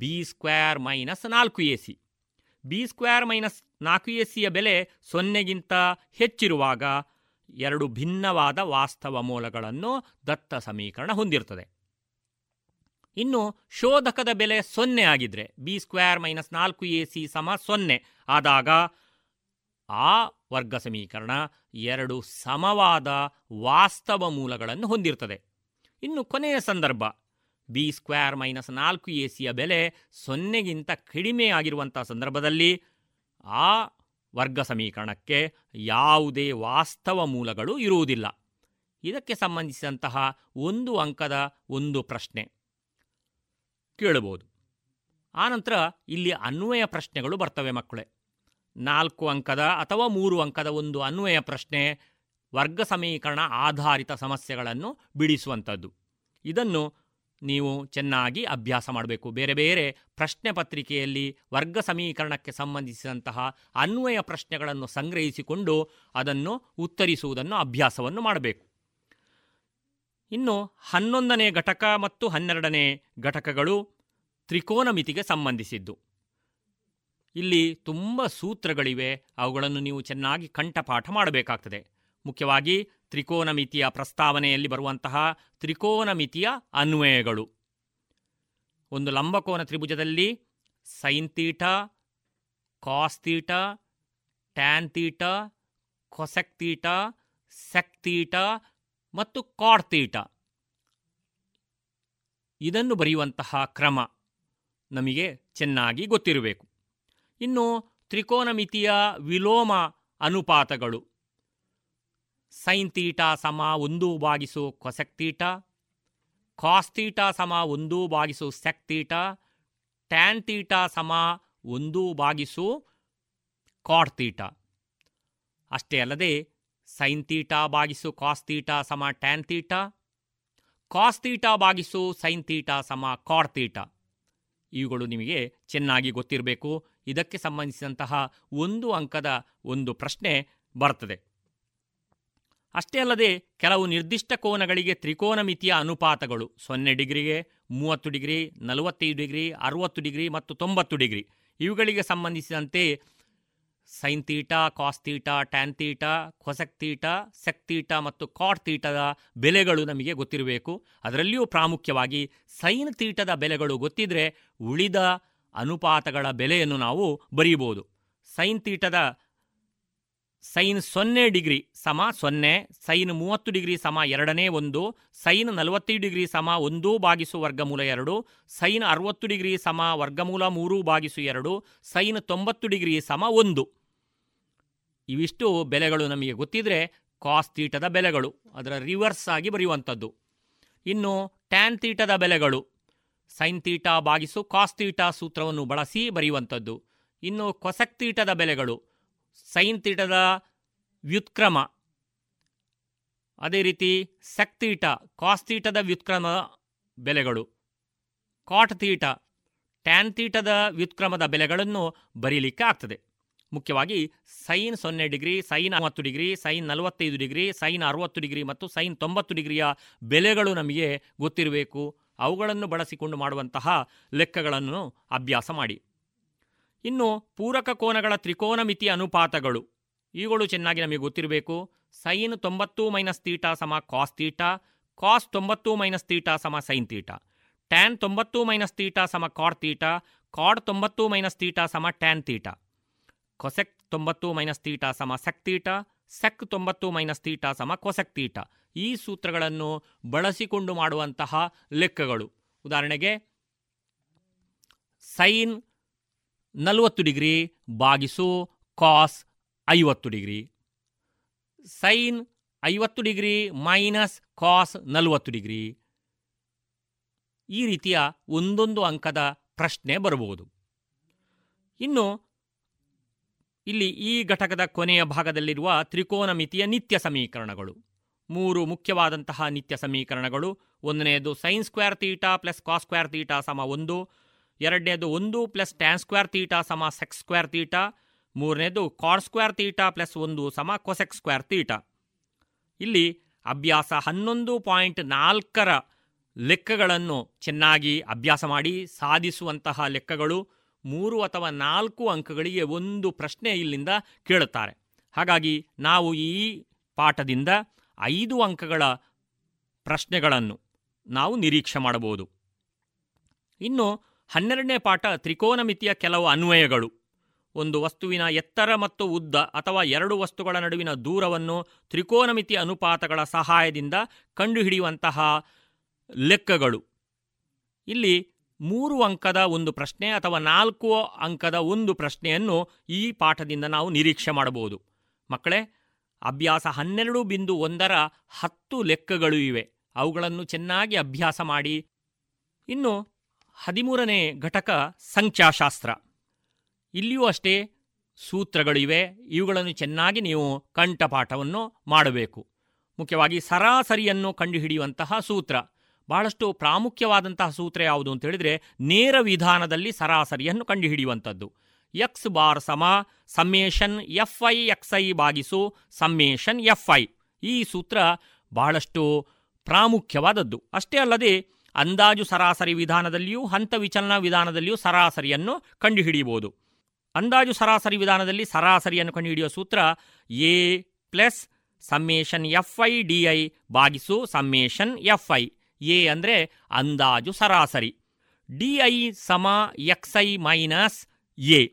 B² - 4ac. B² - 4ac ಯ ಬೆಲೆ 0ಗಿಂತ ಹೆಚ್ಚಿರುವಾಗ ಎರಡು ಭಿನ್ನವಾದ ವಾಸ್ತವ ಮೂಲಗಳನ್ನು ದತ್ತ ಸಮೀಕರಣ ಹೊಂದಿರ್ತದೆ. ಇನ್ನು ಶೋಧಕದ ಬೆಲೆ 0 ಆಗಿದ್ರೆ, b² - 4ac = 0 ಆದಾಗ ಆ ವರ್ಗ ಸಮೀಕರಣ ಎರಡು ಸಮವಾದ ವಾಸ್ತವ ಮೂಲಗಳನ್ನು ಹೊಂದಿರ್ತದೆ. ಇನ್ನು ಕೊನೆಯ ಸಂದರ್ಭ b² - 4ac ಬೆಲೆ 0ಗಿಂತ ಕಡಿಮೆ ಆಗಿರುವಂಥ ಸಂದರ್ಭದಲ್ಲಿ ಆ ವರ್ಗ ಸಮೀಕರಣಕ್ಕೆ ಯಾವುದೇ ವಾಸ್ತವ ಮೂಲಗಳು ಇರುವುದಿಲ್ಲ. ಇದಕ್ಕೆ ಸಂಬಂಧಿಸಿದಂತಹ ಒಂದು ಅಂಕದ ಒಂದು ಪ್ರಶ್ನೆ ಕೇಳಬಹುದು. ಆನಂತರ ಇಲ್ಲಿ ಅನ್ವಯ ಪ್ರಶ್ನೆಗಳು ಬರ್ತವೆ ಮಕ್ಕಳೇ. 4 ಅಂಕದ ಅಥವಾ 3 ಅಂಕದ ಒಂದು ಅನ್ವಯ ಪ್ರಶ್ನೆ ವರ್ಗ ಸಮೀಕರಣ ಆಧಾರಿತ ಸಮಸ್ಯೆಗಳನ್ನು ಬಿಡಿಸುವಂಥದ್ದು. ಇದನ್ನು ನೀವು ಚೆನ್ನಾಗಿ ಅಭ್ಯಾಸ ಮಾಡಬೇಕು. ಬೇರೆ ಬೇರೆ ಪ್ರಶ್ನೆ ಪತ್ರಿಕೆಯಲ್ಲಿ ವರ್ಗ ಸಮೀಕರಣಕ್ಕೆ ಸಂಬಂಧಿಸಿದಂತಹ ಅನ್ವಯ ಪ್ರಶ್ನೆಗಳನ್ನು ಸಂಗ್ರಹಿಸಿಕೊಂಡು ಅದನ್ನು ಉತ್ತರಿಸುವುದನ್ನು ಅಭ್ಯಾಸವನ್ನು ಮಾಡಬೇಕು. ಇನ್ನು 11ನೇ ಘಟಕ ಮತ್ತು 12ನೇ ಘಟಕಗಳು ತ್ರಿಕೋನಮಿತಿಗೆ ಸಂಬಂಧಿಸಿದ್ದು. ಇಲ್ಲಿ ತುಂಬ ಸೂತ್ರಗಳಿವೆ, ಅವುಗಳನ್ನು ನೀವು ಚೆನ್ನಾಗಿ ಕಂಠಪಾಠ ಮಾಡಬೇಕಾಗ್ತದೆ. ಮುಖ್ಯವಾಗಿ ತ್ರಿಕೋನಮಿತಿಯ ಪ್ರಸ್ತಾವನೆಯಲ್ಲಿ ಬರುವಂತಹ ತ್ರಿಕೋನಮಿತಿಯ ಅನ್ವಯಗಳು. ಒಂದು ಲಂಬಕೋನ ತ್ರಿಭುಜದಲ್ಲಿ sine theta, cos theta, tan theta, cosec theta, sec theta ಮತ್ತು ಕಾಟ್ ತೀಟಾ ಇದನ್ನು ಬರೆಯುವಂತಹ ಕ್ರಮ ನಮಗೆ ಚೆನ್ನಾಗಿ ಗೊತ್ತಿರಬೇಕು. ಇನ್ನು ತ್ರಿಕೋನಮಿತಿಯ ವಿಲೋಮ ಅನುಪಾತಗಳು sin θ = 1/cosec θ, cos θ = 1/sec θ, tan θ = 1/cot θ. ಅಷ್ಟೇ ಅಲ್ಲದೆ sin θ / cos θ = tan θ, cos θ / sin θ = cot θ. ಇವುಗಳು ನಿಮಗೆ ಚೆನ್ನಾಗಿ ಗೊತ್ತಿರಬೇಕು. ಇದಕ್ಕೆ ಸಂಬಂಧಿಸಿದಂತಹ ಒಂದು ಅಂಕದ ಒಂದು ಪ್ರಶ್ನೆ ಬರ್ತದೆ. ಅಷ್ಟೇ ಅಲ್ಲದೆ ಕೆಲವು ನಿರ್ದಿಷ್ಟ ಕೋನಗಳಿಗೆ ತ್ರಿಕೋನಮಿತಿಯ ಅನುಪಾತಗಳು 0°, 30°, 45°, 60° ಮತ್ತು 90° ಇವುಗಳಿಗೆ ಸಂಬಂಧಿಸಿದಂತೆ sin θ, cos θ, tan θ, cosec θ, sec θ ಮತ್ತು cot θ ದ ಬೆಲೆಗಳು ನಮಗೆ ಗೊತ್ತಿರಬೇಕು. ಅದರಲ್ಲಿಯೂ ಪ್ರಾಮುಖ್ಯವಾಗಿ sin θ ದ ಬೆಲೆಗಳು ಗೊತ್ತಿದ್ರೆ ಉಳಿದ ಅನುಪಾತಗಳ ಬೆಲೆಯನ್ನು ನಾವು ಬರೀಬೋದು. sin 0°=0, sin 30°= 2, sin 40°= 1/√2, sin 60°= 3/√2, sin 90°= 1. ಇವಿಷ್ಟು ಬೆಲೆಗಳು ನಮಗೆ ಗೊತ್ತಿದ್ರೆ ಕಾಸ್ ತೀಟದ ಬೆಲೆಗಳು ಅದರ ರಿವರ್ಸ್ ಆಗಿ ಬರೆಯುವಂಥದ್ದು. ಇನ್ನು ಟ್ಯಾನ್ ತೀಟದ ಬೆಲೆಗಳು sin θ / cos θ ಸೂತ್ರವನ್ನು ಬಳಸಿ ಬರೆಯುವಂಥದ್ದು. ಇನ್ನು ಕೊಸೆಕ್ ತೀಟದ ಬೆಲೆಗಳು sin θ ದ ವ್ಯುತ್ಕ್ರಮ, ಅದೇ ರೀತಿ sec θ cos θ ದ ವ್ಯುತ್ಕ್ರಮ ಬೆಲೆಗಳು, cot θ tan θ ದ ವ್ಯುತ್ಕ್ರಮದ ಬೆಲೆಗಳನ್ನು ಬರೀಲಿಕ್ಕೆ ಆಗ್ತದೆ. ಮುಖ್ಯವಾಗಿ sin 0°, sin 30°, sin 45°, sin 60° ಮತ್ತು sin 90°ಯ ಬೆಲೆಗಳು ನಮಗೆ ಗೊತ್ತಿರಬೇಕು. ಅವುಗಳನ್ನು ಬಳಸಿಕೊಂಡು ಮಾಡುವಂತಹ ಲೆಕ್ಕಗಳನ್ನು ಅಭ್ಯಾಸ ಮಾಡಿ. ಇನ್ನು ಪೂರಕ ಕೋನಗಳ ತ್ರಿಕೋನಮಿತಿ ಅನುಪಾತಗಳು ಇವುಗಳು ಚೆನ್ನಾಗಿ ನಮಗೆ ಗೊತ್ತಿರಬೇಕು. sin 90 - θ = cos θ, cos 90 - θ = sin θ, tan 90 - θ = cot θ, cot 90 - θ = tan θ, cosec 90 - θ = sec θ, sec 90 - θ = cosec θ. ಈ ಸೂತ್ರಗಳನ್ನು ಬಳಸಿಕೊಂಡು ಮಾಡುವಂತಹ ಲೆಕ್ಕಗಳು. ಉದಾಹರಣೆಗೆ sin 40°/ cos 50°, sin 50° - cos 40°. ಈ ರೀತಿಯ ಒಂದೊಂದು ಅಂಕದ ಪ್ರಶ್ನೆ ಬರಬಹುದು. ಇನ್ನು ಇಲ್ಲಿ ಈ ಘಟಕದ ಕೊನೆಯ ಭಾಗದಲ್ಲಿರುವ ತ್ರಿಕೋನಮಿತಿಯ ನಿತ್ಯ ಸಮೀಕರಣಗಳು, 3 ಮುಖ್ಯವಾದಂತಹ ನಿತ್ಯ ಸಮೀಕರಣಗಳು. 1ನೇದು sin² θ + cos² θ = 1, 2ನೇದು 1 + tan² θ = sec²θ, 3ನೇದು cot² θ + 1 = cosec²θ. ಇಲ್ಲಿ ಅಭ್ಯಾಸ 11.4ರ ಲೆಕ್ಕಗಳನ್ನು ಚೆನ್ನಾಗಿ ಅಭ್ಯಾಸ ಮಾಡಿ. ಸಾಧಿಸುವಂತಹ ಲೆಕ್ಕಗಳು 3 ಅಥವಾ 4 ಅಂಕಗಳಿಗೆ ಒಂದು ಪ್ರಶ್ನೆ ಇಲ್ಲಿಂದ ಕೇಳುತ್ತಾರೆ. ಹಾಗಾಗಿ ನಾವು ಈ ಪಾಠದಿಂದ 5 ಅಂಕಗಳ ಪ್ರಶ್ನೆಗಳನ್ನು ನಾವು ನಿರೀಕ್ಷೆ ಮಾಡಬಹುದು. ಇನ್ನು 12ನೇ ಪಾಠ ತ್ರಿಕೋನಮಿತಿಯ ಕೆಲವು ಅನ್ವಯಗಳು. ಒಂದು ವಸ್ತುವಿನ ಎತ್ತರ ಮತ್ತು ಉದ್ದ ಅಥವಾ 2 ವಸ್ತುಗಳ ನಡುವಿನ ದೂರವನ್ನು ತ್ರಿಕೋನಮಿತಿ ಅನುಪಾತಗಳ ಸಹಾಯದಿಂದ ಕಂಡುಹಿಡಿಯುವಂತಹ ಲೆಕ್ಕಗಳು. ಇಲ್ಲಿ 3 ಅಂಕದ ಒಂದು ಪ್ರಶ್ನೆ ಅಥವಾ 4 ಅಂಕದ ಒಂದು ಪ್ರಶ್ನೆಯನ್ನು ಈ ಪಾಠದಿಂದ ನಾವು ನಿರೀಕ್ಷೆ ಮಾಡಬಹುದು. ಮಕ್ಕಳೇ, ಅಭ್ಯಾಸ 12.1ರ 10 ಲೆಕ್ಕಗಳು ಇವೆ. ಅವುಗಳನ್ನು ಚೆನ್ನಾಗಿ ಅಭ್ಯಾಸ ಮಾಡಿ. ಇನ್ನು 13ನೇ ಘಟಕ ಸಂಖ್ಯಾಶಾಸ್ತ್ರ. ಇಲ್ಲಿಯೂ ಅಷ್ಟೇ ಸೂತ್ರಗಳಿವೆ. ಇವುಗಳನ್ನು ಚೆನ್ನಾಗಿ ನೀವು ಕಂಠಪಾಠವನ್ನು ಮಾಡಬೇಕು. ಮುಖ್ಯವಾಗಿ ಸರಾಸರಿಯನ್ನು ಕಂಡುಹಿಡಿಯುವಂತಹ ಸೂತ್ರ. ಬಹಳಷ್ಟು ಪ್ರಾಮುಖ್ಯವಾದಂತಹ ಸೂತ್ರ ಯಾವುದು ಅಂತ ಹೇಳಿದರೆ, ನೇರ ವಿಧಾನದಲ್ಲಿ ಸರಾಸರಿಯನ್ನು ಕಂಡುಹಿಡಿಯುವಂಥದ್ದು. x ಬಾರ್ ಸಮ ಸಮ್ಮೇಷನ್ FI XI ಭಾಗಿಸು ಸಮ್ಮೇಷನ್ FI. ಈ ಸೂತ್ರ ಬಹಳಷ್ಟು ಪ್ರಾಮುಖ್ಯವಾದದ್ದು. ಅಷ್ಟೇ ಅಲ್ಲದೆ ಅಂದಾಜು ಸರಾಸರಿ ವಿಧಾನದಲ್ಲಿಯೂ ಹಂತ ವಿಚಲನಾ ವಿಧಾನದಲ್ಲಿಯೂ ಸರಾಸರಿಯನ್ನು ಕಂಡುಹಿಡಿಯಬಹುದು. ಅಂದಾಜು ಸರಾಸರಿ ವಿಧಾನದಲ್ಲಿ ಸರಾಸರಿಯನ್ನು ಕಂಡುಹಿಡಿಯುವ ಸೂತ್ರ A + ಸಮ್ಮೇಷನ್ FI DI ಭಾಗಿಸು ಸಮ್ಮೇಷನ್ FI. ಎ ಅಂದರೆ ಅಂದಾಜು ಸರಾಸರಿ, DI = XI - A.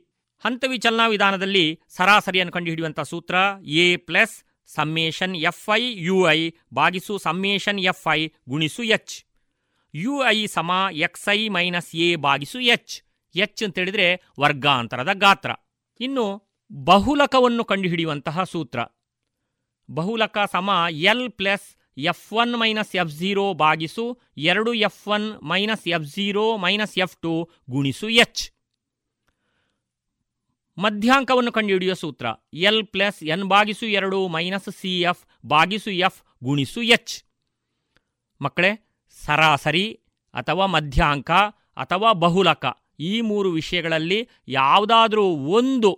ಹಂತ ವಿಚಲನಾ ವಿಧಾನದಲ್ಲಿ ಸರಾಸರಿಯನ್ನು ಕಂಡುಹಿಡಿಯುವಂಥ ಸೂತ್ರ A + ಸಮ್ಮೇಷನ್ FI UI ಭಾಗಿಸು ಸಮ್ಮೇಷನ್ FI ಗುಣಿಸು H. UI = XI - A ಭಾಗಿಸು H. H ಅಂತೇಳಿದರೆ ವರ್ಗಾಂತರದ ಗಾತ್ರ. ಇನ್ನು ಬಹುಲಕವನ್ನು ಕಂಡುಹಿಡಿಯುವಂತಹ ಸೂತ್ರ ಬಹುಲಕ = L + F1 - F0 ಭಾಗಿಸು 2F1 - F0 - F2 ಗುಣಿಸು H. ಮಧ್ಯಾಂಕವನ್ನು ಕಂಡುಹಿಡಿಯುವ ಸೂತ್ರ L + N - 2 - CF ಭಾಗಿಸು F ಗುಣಿಸು H. ಮಕ್ಕಳೇ, ಸರಾಸರಿ ಅಥವಾ ಮಧ್ಯಾಂಕ ಅಥವಾ ಬಹುಲಕ ಈ 3 ವಿಷಯಗಳಲ್ಲಿ ಯಾವುದಾದರೂ ಒಂದು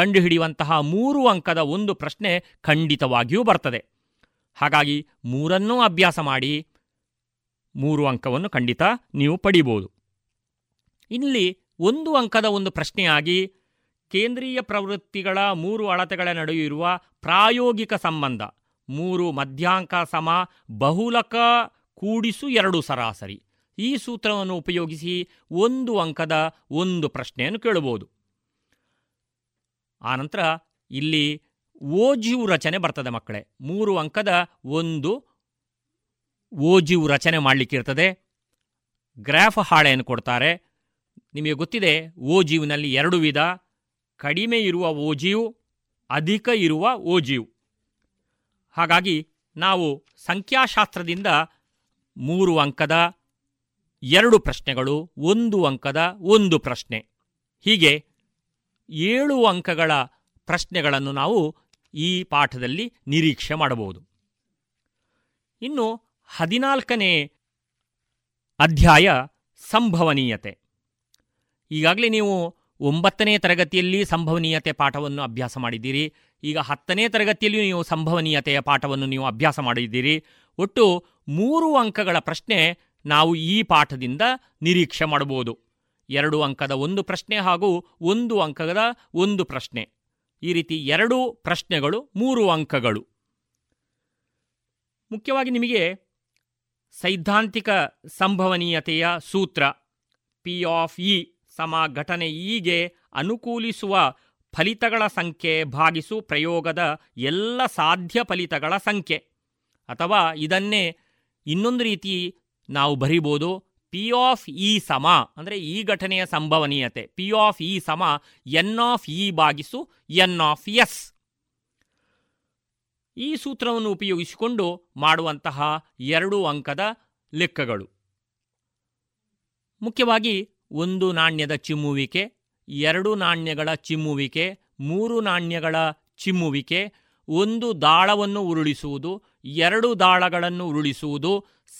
ಕಂಡುಹಿಡಿಯುವಂತಹ 3 ಅಂಕದ ಒಂದು ಪ್ರಶ್ನೆ ಖಂಡಿತವಾಗಿಯೂ ಬರ್ತದೆ. ಹಾಗಾಗಿ 3ಅನ್ನೂ ಅಭ್ಯಾಸ ಮಾಡಿ 3 ಅಂಕವನ್ನು ಖಂಡಿತ ನೀವು ಪಡಿಬೋದು. ಇಲ್ಲಿ 1 ಅಂಕದ ಒಂದು ಪ್ರಶ್ನೆಯಾಗಿ ಕೇಂದ್ರೀಯ ಪ್ರವೃತ್ತಿಗಳ 3 ಅಳತೆಗಳ ನಡುವಿರುವ ಪ್ರಾಯೋಗಿಕ ಸಂಬಂಧ 3 ಮಧ್ಯಾಂಕ = ಬಹುಲಕ - 2 ಸರಾಸರಿ ಈ ಸೂತ್ರವನ್ನು ಉಪಯೋಗಿಸಿ 1 ಅಂಕದ ಒಂದು ಪ್ರಶ್ನೆಯನ್ನು ಕೇಳಬಹುದು. ಆನಂತರ ಇಲ್ಲಿ ಓಜಿಯು ರಚನೆ ಬರ್ತದೆ. ಮಕ್ಕಳೇ, 3 ಅಂಕದ ಒಂದು ಓಜಿಯು ರಚನೆ ಮಾಡಲಿಕ್ಕಿರ್ತದೆ. ಗ್ರಾಫ್ ಹಾಳೆಯನ್ನು ಕೊಡ್ತಾರೆ. ನಿಮಗೆ ಗೊತ್ತಿದೆ, ಓಜಿಯುನಲ್ಲಿ 2 ವಿಧ: ಕಡಿಮೆ ಇರುವ ಓಜಿಯು, ಅಧಿಕ ಇರುವ ಓಜಿಯು. ಹಾಗಾಗಿ ನಾವು ಸಂಖ್ಯಾಶಾಸ್ತ್ರದಿಂದ 3 ಅಂಕದ 2 ಪ್ರಶ್ನೆಗಳು, 1 ಅಂಕದ 1 ಪ್ರಶ್ನೆ, ಹೀಗೆ 7 ಅಂಕಗಳ ಪ್ರಶ್ನೆಗಳನ್ನು ನಾವು ಈ ಪಾಠದಲ್ಲಿ ನಿರೀಕ್ಷೆ ಮಾಡಬಹುದು. ಇನ್ನು 14ನೇ ಅಧ್ಯಾಯ ಸಂಭವನೀಯತೆ. ಈಗಾಗಲೇ ನೀವು 9ನೇ ತರಗತಿಯಲ್ಲಿ ಸಂಭವನೀಯತೆ ಪಾಠವನ್ನು ಅಭ್ಯಾಸ ಮಾಡಿದ್ದೀರಿ. ಈಗ 10ನೇ ತರಗತಿಯಲ್ಲಿಯೂ ನೀವು ಸಂಭವನೀಯತೆಯ ಪಾಠವನ್ನು ನೀವು ಅಭ್ಯಾಸ ಮಾಡಿದ್ದೀರಿ. ಒಟ್ಟು 3 ಅಂಕಗಳ ಪ್ರಶ್ನೆ ನಾವು ಈ ಪಾಠದಿಂದ ನಿರೀಕ್ಷೆ ಮಾಡಬಹುದು. 2 ಅಂಕದ ಒಂದು ಪ್ರಶ್ನೆ ಹಾಗೂ 1 ಅಂಕದ ಒಂದು ಪ್ರಶ್ನೆ, ಈ ರೀತಿ 2 ಪ್ರಶ್ನೆಗಳು, 3 ಅಂಕಗಳು. ಮುಖ್ಯವಾಗಿ ನಿಮಗೆ ಸೈದ್ಧಾಂತಿಕ ಸಂಭವನೀಯತೆಯ ಸೂತ್ರ P of E = ಘಟನೆ ಈಗೆ ಅನುಕೂಲಿಸುವ ಫಲಿತಗಳ ಸಂಖ್ಯೆ ಭಾಗಿಸು ಪ್ರಯೋಗದ ಎಲ್ಲ ಸಾಧ್ಯ ಫಲಿತಗಳ ಸಂಖ್ಯೆ, ಅಥವಾ ಇದನ್ನೇ ಇನ್ನೊಂದು ರೀತಿ ನಾವು ಬರೀಬೋದು. P of E = ಅಂದರೆ ಈ ಘಟನೆಯ ಸಂಭವನೀಯತೆ P of E = N of E - N of S. ಈ ಸೂತ್ರವನ್ನು ಉಪಯೋಗಿಸಿಕೊಂಡು ಮಾಡುವಂತಹ 2 ಅಂಕದ ಲೆಕ್ಕಗಳು. ಮುಖ್ಯವಾಗಿ 1 ನಾಣ್ಯದ ಚಿಮ್ಮುವಿಕೆ, 2 ನಾಣ್ಯಗಳ ಚಿಮ್ಮುವಿಕೆ, 3 ನಾಣ್ಯಗಳ ಚಿಮ್ಮುವಿಕೆ, 1 ದಾಳವನ್ನು ಉರುಳಿಸುವುದು, 2 ದಾಳಗಳನ್ನು ಉರುಳಿಸುವುದು,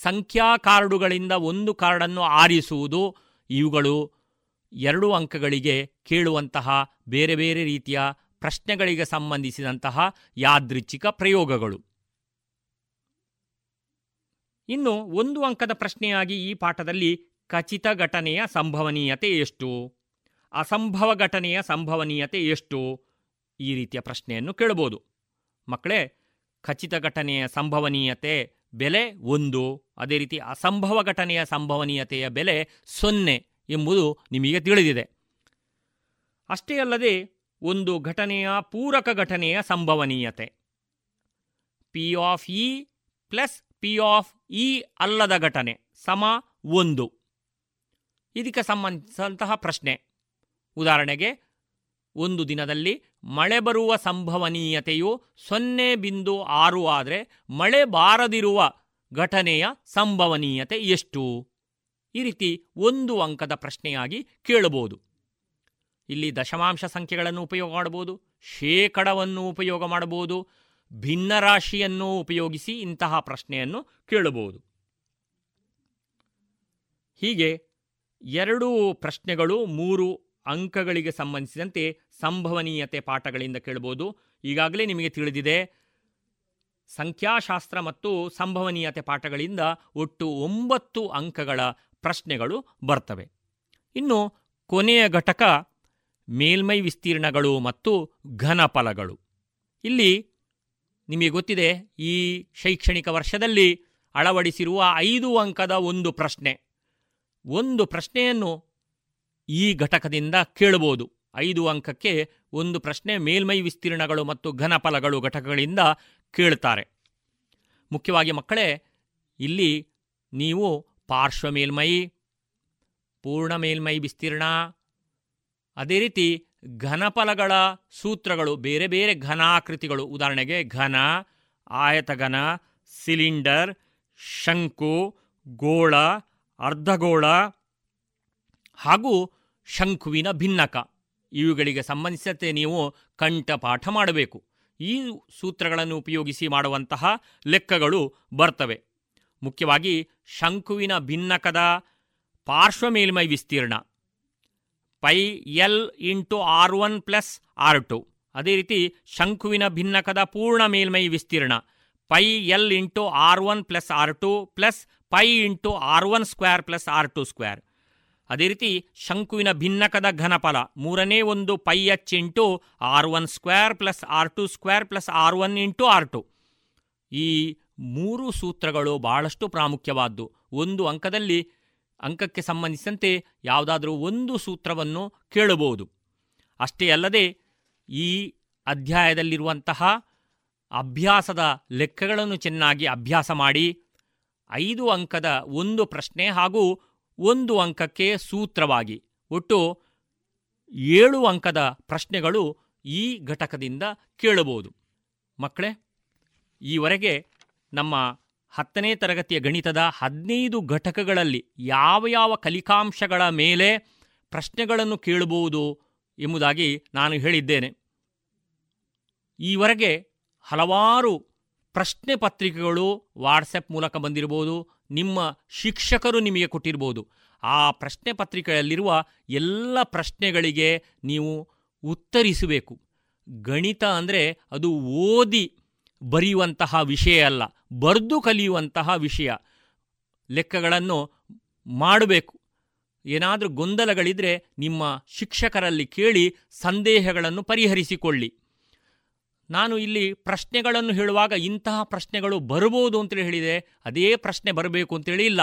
ಸಂಖ್ಯಾ ಕಾರ್ಡುಗಳಿಂದ 1 ಕಾರ್ಡನ್ನು ಆರಿಸುವುದು, ಇವುಗಳು 2 ಅಂಕಗಳಿಗೆ ಕೇಳುವಂತಹ ಬೇರೆ ಬೇರೆ ರೀತಿಯ ಪ್ರಶ್ನೆಗಳಿಗೆ ಸಂಬಂಧಿಸಿದಂತಹ ಯಾದೃಚ್ಛಿಕ ಪ್ರಯೋಗಗಳು. ಇನ್ನು 1 ಅಂಕದ ಪ್ರಶ್ನೆಯಾಗಿ ಈ ಪಾಠದಲ್ಲಿ ಖಚಿತ ಘಟನೆಯ ಸಂಭವನೀಯತೆ ಎಷ್ಟು, ಅಸಂಭವ ಘಟನೆಯ ಸಂಭವನೀಯತೆ ಎಷ್ಟು, ಈ ರೀತಿಯ ಪ್ರಶ್ನೆಯನ್ನು ಕೇಳಬಹುದು. ಮಕ್ಕಳೇ, ಖಚಿತ ಘಟನೆಯ ಸಂಭವನೀಯತೆ ಬೆಲೆ 1, ಅದೇ ರೀತಿ ಅಸಂಭವ ಘಟನೆಯ ಸಂಭವನೀಯತೆಯ ಬೆಲೆ 0 ಎಂಬುದು ನಿಮಗೆ ತಿಳಿದಿದೆ. ಅಷ್ಟೇ ಅಲ್ಲದೆ ಒಂದು ಘಟನೆಯ ಪೂರಕ ಘಟನೆಯ ಸಂಭವನೀಯತೆ P(E) ಪ್ಲಸ್ P(E) ಅಲ್ಲದ ಘಟನೆ ಸಮ 1. ಇದಕ್ಕೆ ಸಂಬಂಧಿಸಿದಂತಹ ಪ್ರಶ್ನೆ, ಉದಾಹರಣೆಗೆ ಒಂದು ದಿನದಲ್ಲಿ ಮಳೆ ಬರುವ ಸಂಭವನೀಯತೆಯು 0.6 ಆದರೆ ಮಳೆ ಬಾರದಿರುವ ಘಟನೆಯ ಸಂಭವನೀಯತೆ ಎಷ್ಟು? ಈ ರೀತಿ 1 ಅಂಕದ ಪ್ರಶ್ನೆಯಾಗಿ ಕೇಳಬಹುದು. ಇಲ್ಲಿ ದಶಮಾಂಶ ಸಂಖ್ಯೆಗಳನ್ನು ಉಪಯೋಗ ಮಾಡಬಹುದು, ಶೇಕಡವನ್ನು ಉಪಯೋಗ ಮಾಡಬಹುದು, ಭಿನ್ನ ರಾಶಿಯನ್ನು ಉಪಯೋಗಿಸಿ ಇಂತಹ ಪ್ರಶ್ನೆಯನ್ನು ಕೇಳಬಹುದು. ಹೀಗೆ 2 ಪ್ರಶ್ನೆಗಳು 3 ಅಂಕಗಳಿಗೆ ಸಂಬಂಧಿಸಿದಂತೆ ಸಂಭವನೀಯತೆ ಪಾಠಗಳಿಂದ ಕೇಳಬಹುದು. ಈಗಾಗಲೇ ನಿಮಗೆ ತಿಳಿದಿದೆ, ಸಂಖ್ಯಾಶಾಸ್ತ್ರ ಮತ್ತು ಸಂಭವನೀಯತೆ ಪಾಠಗಳಿಂದ ಒಟ್ಟು 9 ಅಂಕಗಳ ಪ್ರಶ್ನೆಗಳು ಬರ್ತವೆ. ಇನ್ನು ಕೊನೆಯ ಘಟಕ ಮೇಲ್ಮೈ ವಿಸ್ತೀರ್ಣಗಳು ಮತ್ತು ಘನಫಲಗಳು. ಇಲ್ಲಿ ನಿಮಗೆ ಗೊತ್ತಿದೆ, ಈ ಶೈಕ್ಷಣಿಕ ವರ್ಷದಲ್ಲಿ ಅಳವಡಿಸಿರುವ 5 ಅಂಕದ ಒಂದು ಪ್ರಶ್ನೆ, ಒಂದು ಪ್ರಶ್ನೆಯನ್ನು ಈ ಘಟಕದಿಂದ ಕೇಳಬಹುದು. 5 ಅಂಕಕ್ಕೆ ಒಂದು ಪ್ರಶ್ನೆ ಮೇಲ್ಮೈ ವಿಸ್ತೀರ್ಣಗಳು ಮತ್ತು ಘನಫಲಗಳು ಘಟಕಗಳಿಂದ ಕೇಳ್ತಾರೆ. ಮುಖ್ಯವಾಗಿ ಮಕ್ಕಳೇ, ಇಲ್ಲಿ ನೀವು ಪಾರ್ಶ್ವ ಮೇಲ್ಮೈ, ಪೂರ್ಣ ಮೇಲ್ಮೈ ವಿಸ್ತೀರ್ಣ, ಅದೇ ರೀತಿ ಘನಫಲಗಳ ಸೂತ್ರಗಳು, ಬೇರೆ ಬೇರೆ ಘನಾಕೃತಿಗಳು, ಉದಾಹರಣೆಗೆ ಘನ, ಆಯತಘನ, ಸಿಲಿಂಡರ್, ಶಂಕು, ಗೋಳ, ಅರ್ಧಗೋಳ ಹಾಗೂ ಶಂಕುವಿನ ಭಿನ್ನಕ, ಇವುಗಳಿಗೆ ಸಂಬಂಧಿಸಿದಂತೆ ನೀವು ಕಂಠಪಾಠ ಮಾಡಬೇಕು. ಈ ಸೂತ್ರಗಳನ್ನು ಉಪಯೋಗಿಸಿ ಮಾಡುವಂತಹ ಲೆಕ್ಕಗಳು ಬರ್ತವೆ. ಮುಖ್ಯವಾಗಿ ಶಂಕುವಿನ ಭಿನ್ನಕದ ಪಾರ್ಶ್ವ ಮೇಲ್ಮೈ ವಿಸ್ತೀರ್ಣ πl × r1 + r2, ಅದೇ ರೀತಿ ಶಂಕುವಿನ ಭಿನ್ನಕದ ಪೂರ್ಣ ಮೇಲ್ಮೈ ವಿಸ್ತೀರ್ಣ πl × r1 + r2 + π × r1² + r2². ಅದೇ ರೀತಿ ಶಂಕುವಿನ ಭಿನ್ನಕದ ಘನಫಲ 1 πh × r1² + r2² + r1 × r2. ಈ 3 ಸೂತ್ರಗಳು ಬಹಳಷ್ಟು ಪ್ರಾಮುಖ್ಯವಾದ್ದು. ಒಂದು ಅಂಕದಲ್ಲಿ ಅಂಕಕ್ಕೆ ಸಂಬಂಧಿಸಿದಂತೆ ಯಾವುದಾದರೂ ಒಂದು ಸೂತ್ರವನ್ನು ಕೇಳಬಹುದು. ಅಷ್ಟೇ ಅಲ್ಲದೆ ಈ ಅಧ್ಯಾಯದಲ್ಲಿರುವಂತಹ ಅಭ್ಯಾಸದ ಲೆಕ್ಕಗಳನ್ನು ಚೆನ್ನಾಗಿ ಅಭ್ಯಾಸ ಮಾಡಿ 5 ಅಂಕದ ಒಂದು ಪ್ರಶ್ನೆ ಹಾಗೂ 1 ಅಂಕಕ್ಕೆ ಸೂತ್ರವಾಗಿ ಒಟ್ಟು 7 ಅಂಕದ ಪ್ರಶ್ನೆಗಳು ಈ ಘಟಕದಿಂದ ಕೇಳಬಹುದು. ಮಕ್ಕಳೇ, ಈವರೆಗೆ ನಮ್ಮ 10ನೇ ತರಗತಿಯ ಗಣಿತದ 15 ಘಟಕಗಳಲ್ಲಿ ಯಾವ ಯಾವ ಕಲಿಕಾಂಶಗಳ ಮೇಲೆ ಪ್ರಶ್ನೆಗಳನ್ನು ಕೇಳಬಹುದು ಎಂಬುದಾಗಿ ನಾನು ಹೇಳಿದ್ದೇನೆ. ಈವರೆಗೆ ಹಲವಾರು ಪ್ರಶ್ನೆ ಪತ್ರಿಕೆಗಳು ವಾಟ್ಸಪ್ ಮೂಲಕ ಬಂದಿರಬಹುದು, ನಿಮ್ಮ ಶಿಕ್ಷಕರು ನಿಮಗೆ ಕೊಟ್ಟಿರ್ಬೋದು. ಆ ಪ್ರಶ್ನೆ ಪತ್ರಿಕೆಯಲ್ಲಿರುವ ಎಲ್ಲ ಪ್ರಶ್ನೆಗಳಿಗೆ ನೀವು ಉತ್ತರಿಸಬೇಕು. ಗಣಿತ ಅಂದರೆ ಅದು ಓದಿ ಬರೆಯುವಂತಹ ವಿಷಯ ಅಲ್ಲ, ಬರೆದು ಕಲಿಯುವಂತಹ ವಿಷಯ. ಲೆಕ್ಕಗಳನ್ನು ಮಾಡಬೇಕು. ಏನಾದರೂ ಗೊಂದಲಗಳಿದ್ದರೆ ನಿಮ್ಮ ಶಿಕ್ಷಕರಲ್ಲಿ ಕೇಳಿ ಸಂದೇಹಗಳನ್ನು ಪರಿಹರಿಸಿಕೊಳ್ಳಿ. ನಾನು ಇಲ್ಲಿ ಪ್ರಶ್ನೆಗಳನ್ನು ಹೇಳುವಾಗ ಇಂತಹ ಪ್ರಶ್ನೆಗಳು ಬರಬಹುದು ಅಂತೇಳಿ ಹೇಳಿದೆ, ಅದೇ ಪ್ರಶ್ನೆ ಬರಬೇಕು ಅಂತೇಳಿ ಇಲ್ಲ.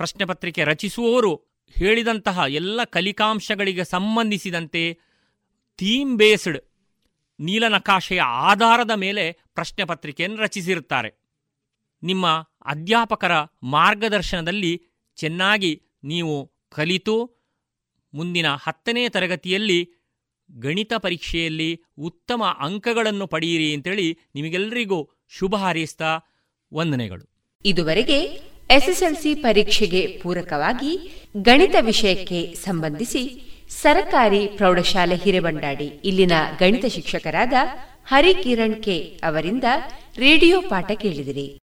ಪ್ರಶ್ನೆ ಪತ್ರಿಕೆ ರಚಿಸುವವರು ಹೇಳಿದಂತಹ ಎಲ್ಲ ಕಲಿಕಾಂಶಗಳಿಗೆ ಸಂಬಂಧಿಸಿದಂತೆ ಥೀಮ್ ಬೇಸ್ಡ್ ನೀಲನಕಾಶೆಯ ಆಧಾರದ ಮೇಲೆ ಪ್ರಶ್ನೆ ಪತ್ರಿಕೆಯನ್ನು ರಚಿಸಿರುತ್ತಾರೆ. ನಿಮ್ಮ ಅಧ್ಯಾಪಕರ ಮಾರ್ಗದರ್ಶನದಲ್ಲಿ ಚೆನ್ನಾಗಿ ನೀವು ಕಲಿತು ಮುಂದಿನ 10ನೇ ತರಗತಿಯಲ್ಲಿ ಗಣಿತ ಪರೀಕ್ಷೆಯಲ್ಲಿ ಉತ್ತಮ ಅಂಕಗಳನ್ನು ಪಡೆಯಿರಿ ಅಂತೇಳಿ ನಿಮಗೆಲ್ಲರಿಗೂ ಶುಭ ಹಾರೈಸ್ತಾ ವಂದನೆಗಳು. ಇದುವರೆಗೆ SSLC ಪರೀಕ್ಷೆಗೆ ಪೂರಕವಾಗಿ ಗಣಿತ ವಿಷಯಕ್ಕೆ ಸಂಬಂಧಿಸಿ ಸರಕಾರಿ ಪ್ರೌಢಶಾಲೆ ಹಿರೇಬಂಡಾಡಿ ಇಲ್ಲಿನ ಗಣಿತ ಶಿಕ್ಷಕರಾದ ಹರಿಕಿರಣ್ ಕೆ ಅವರಿಂದ ರೇಡಿಯೋ ಪಾಠ ಕೇಳಿದಿರಿ.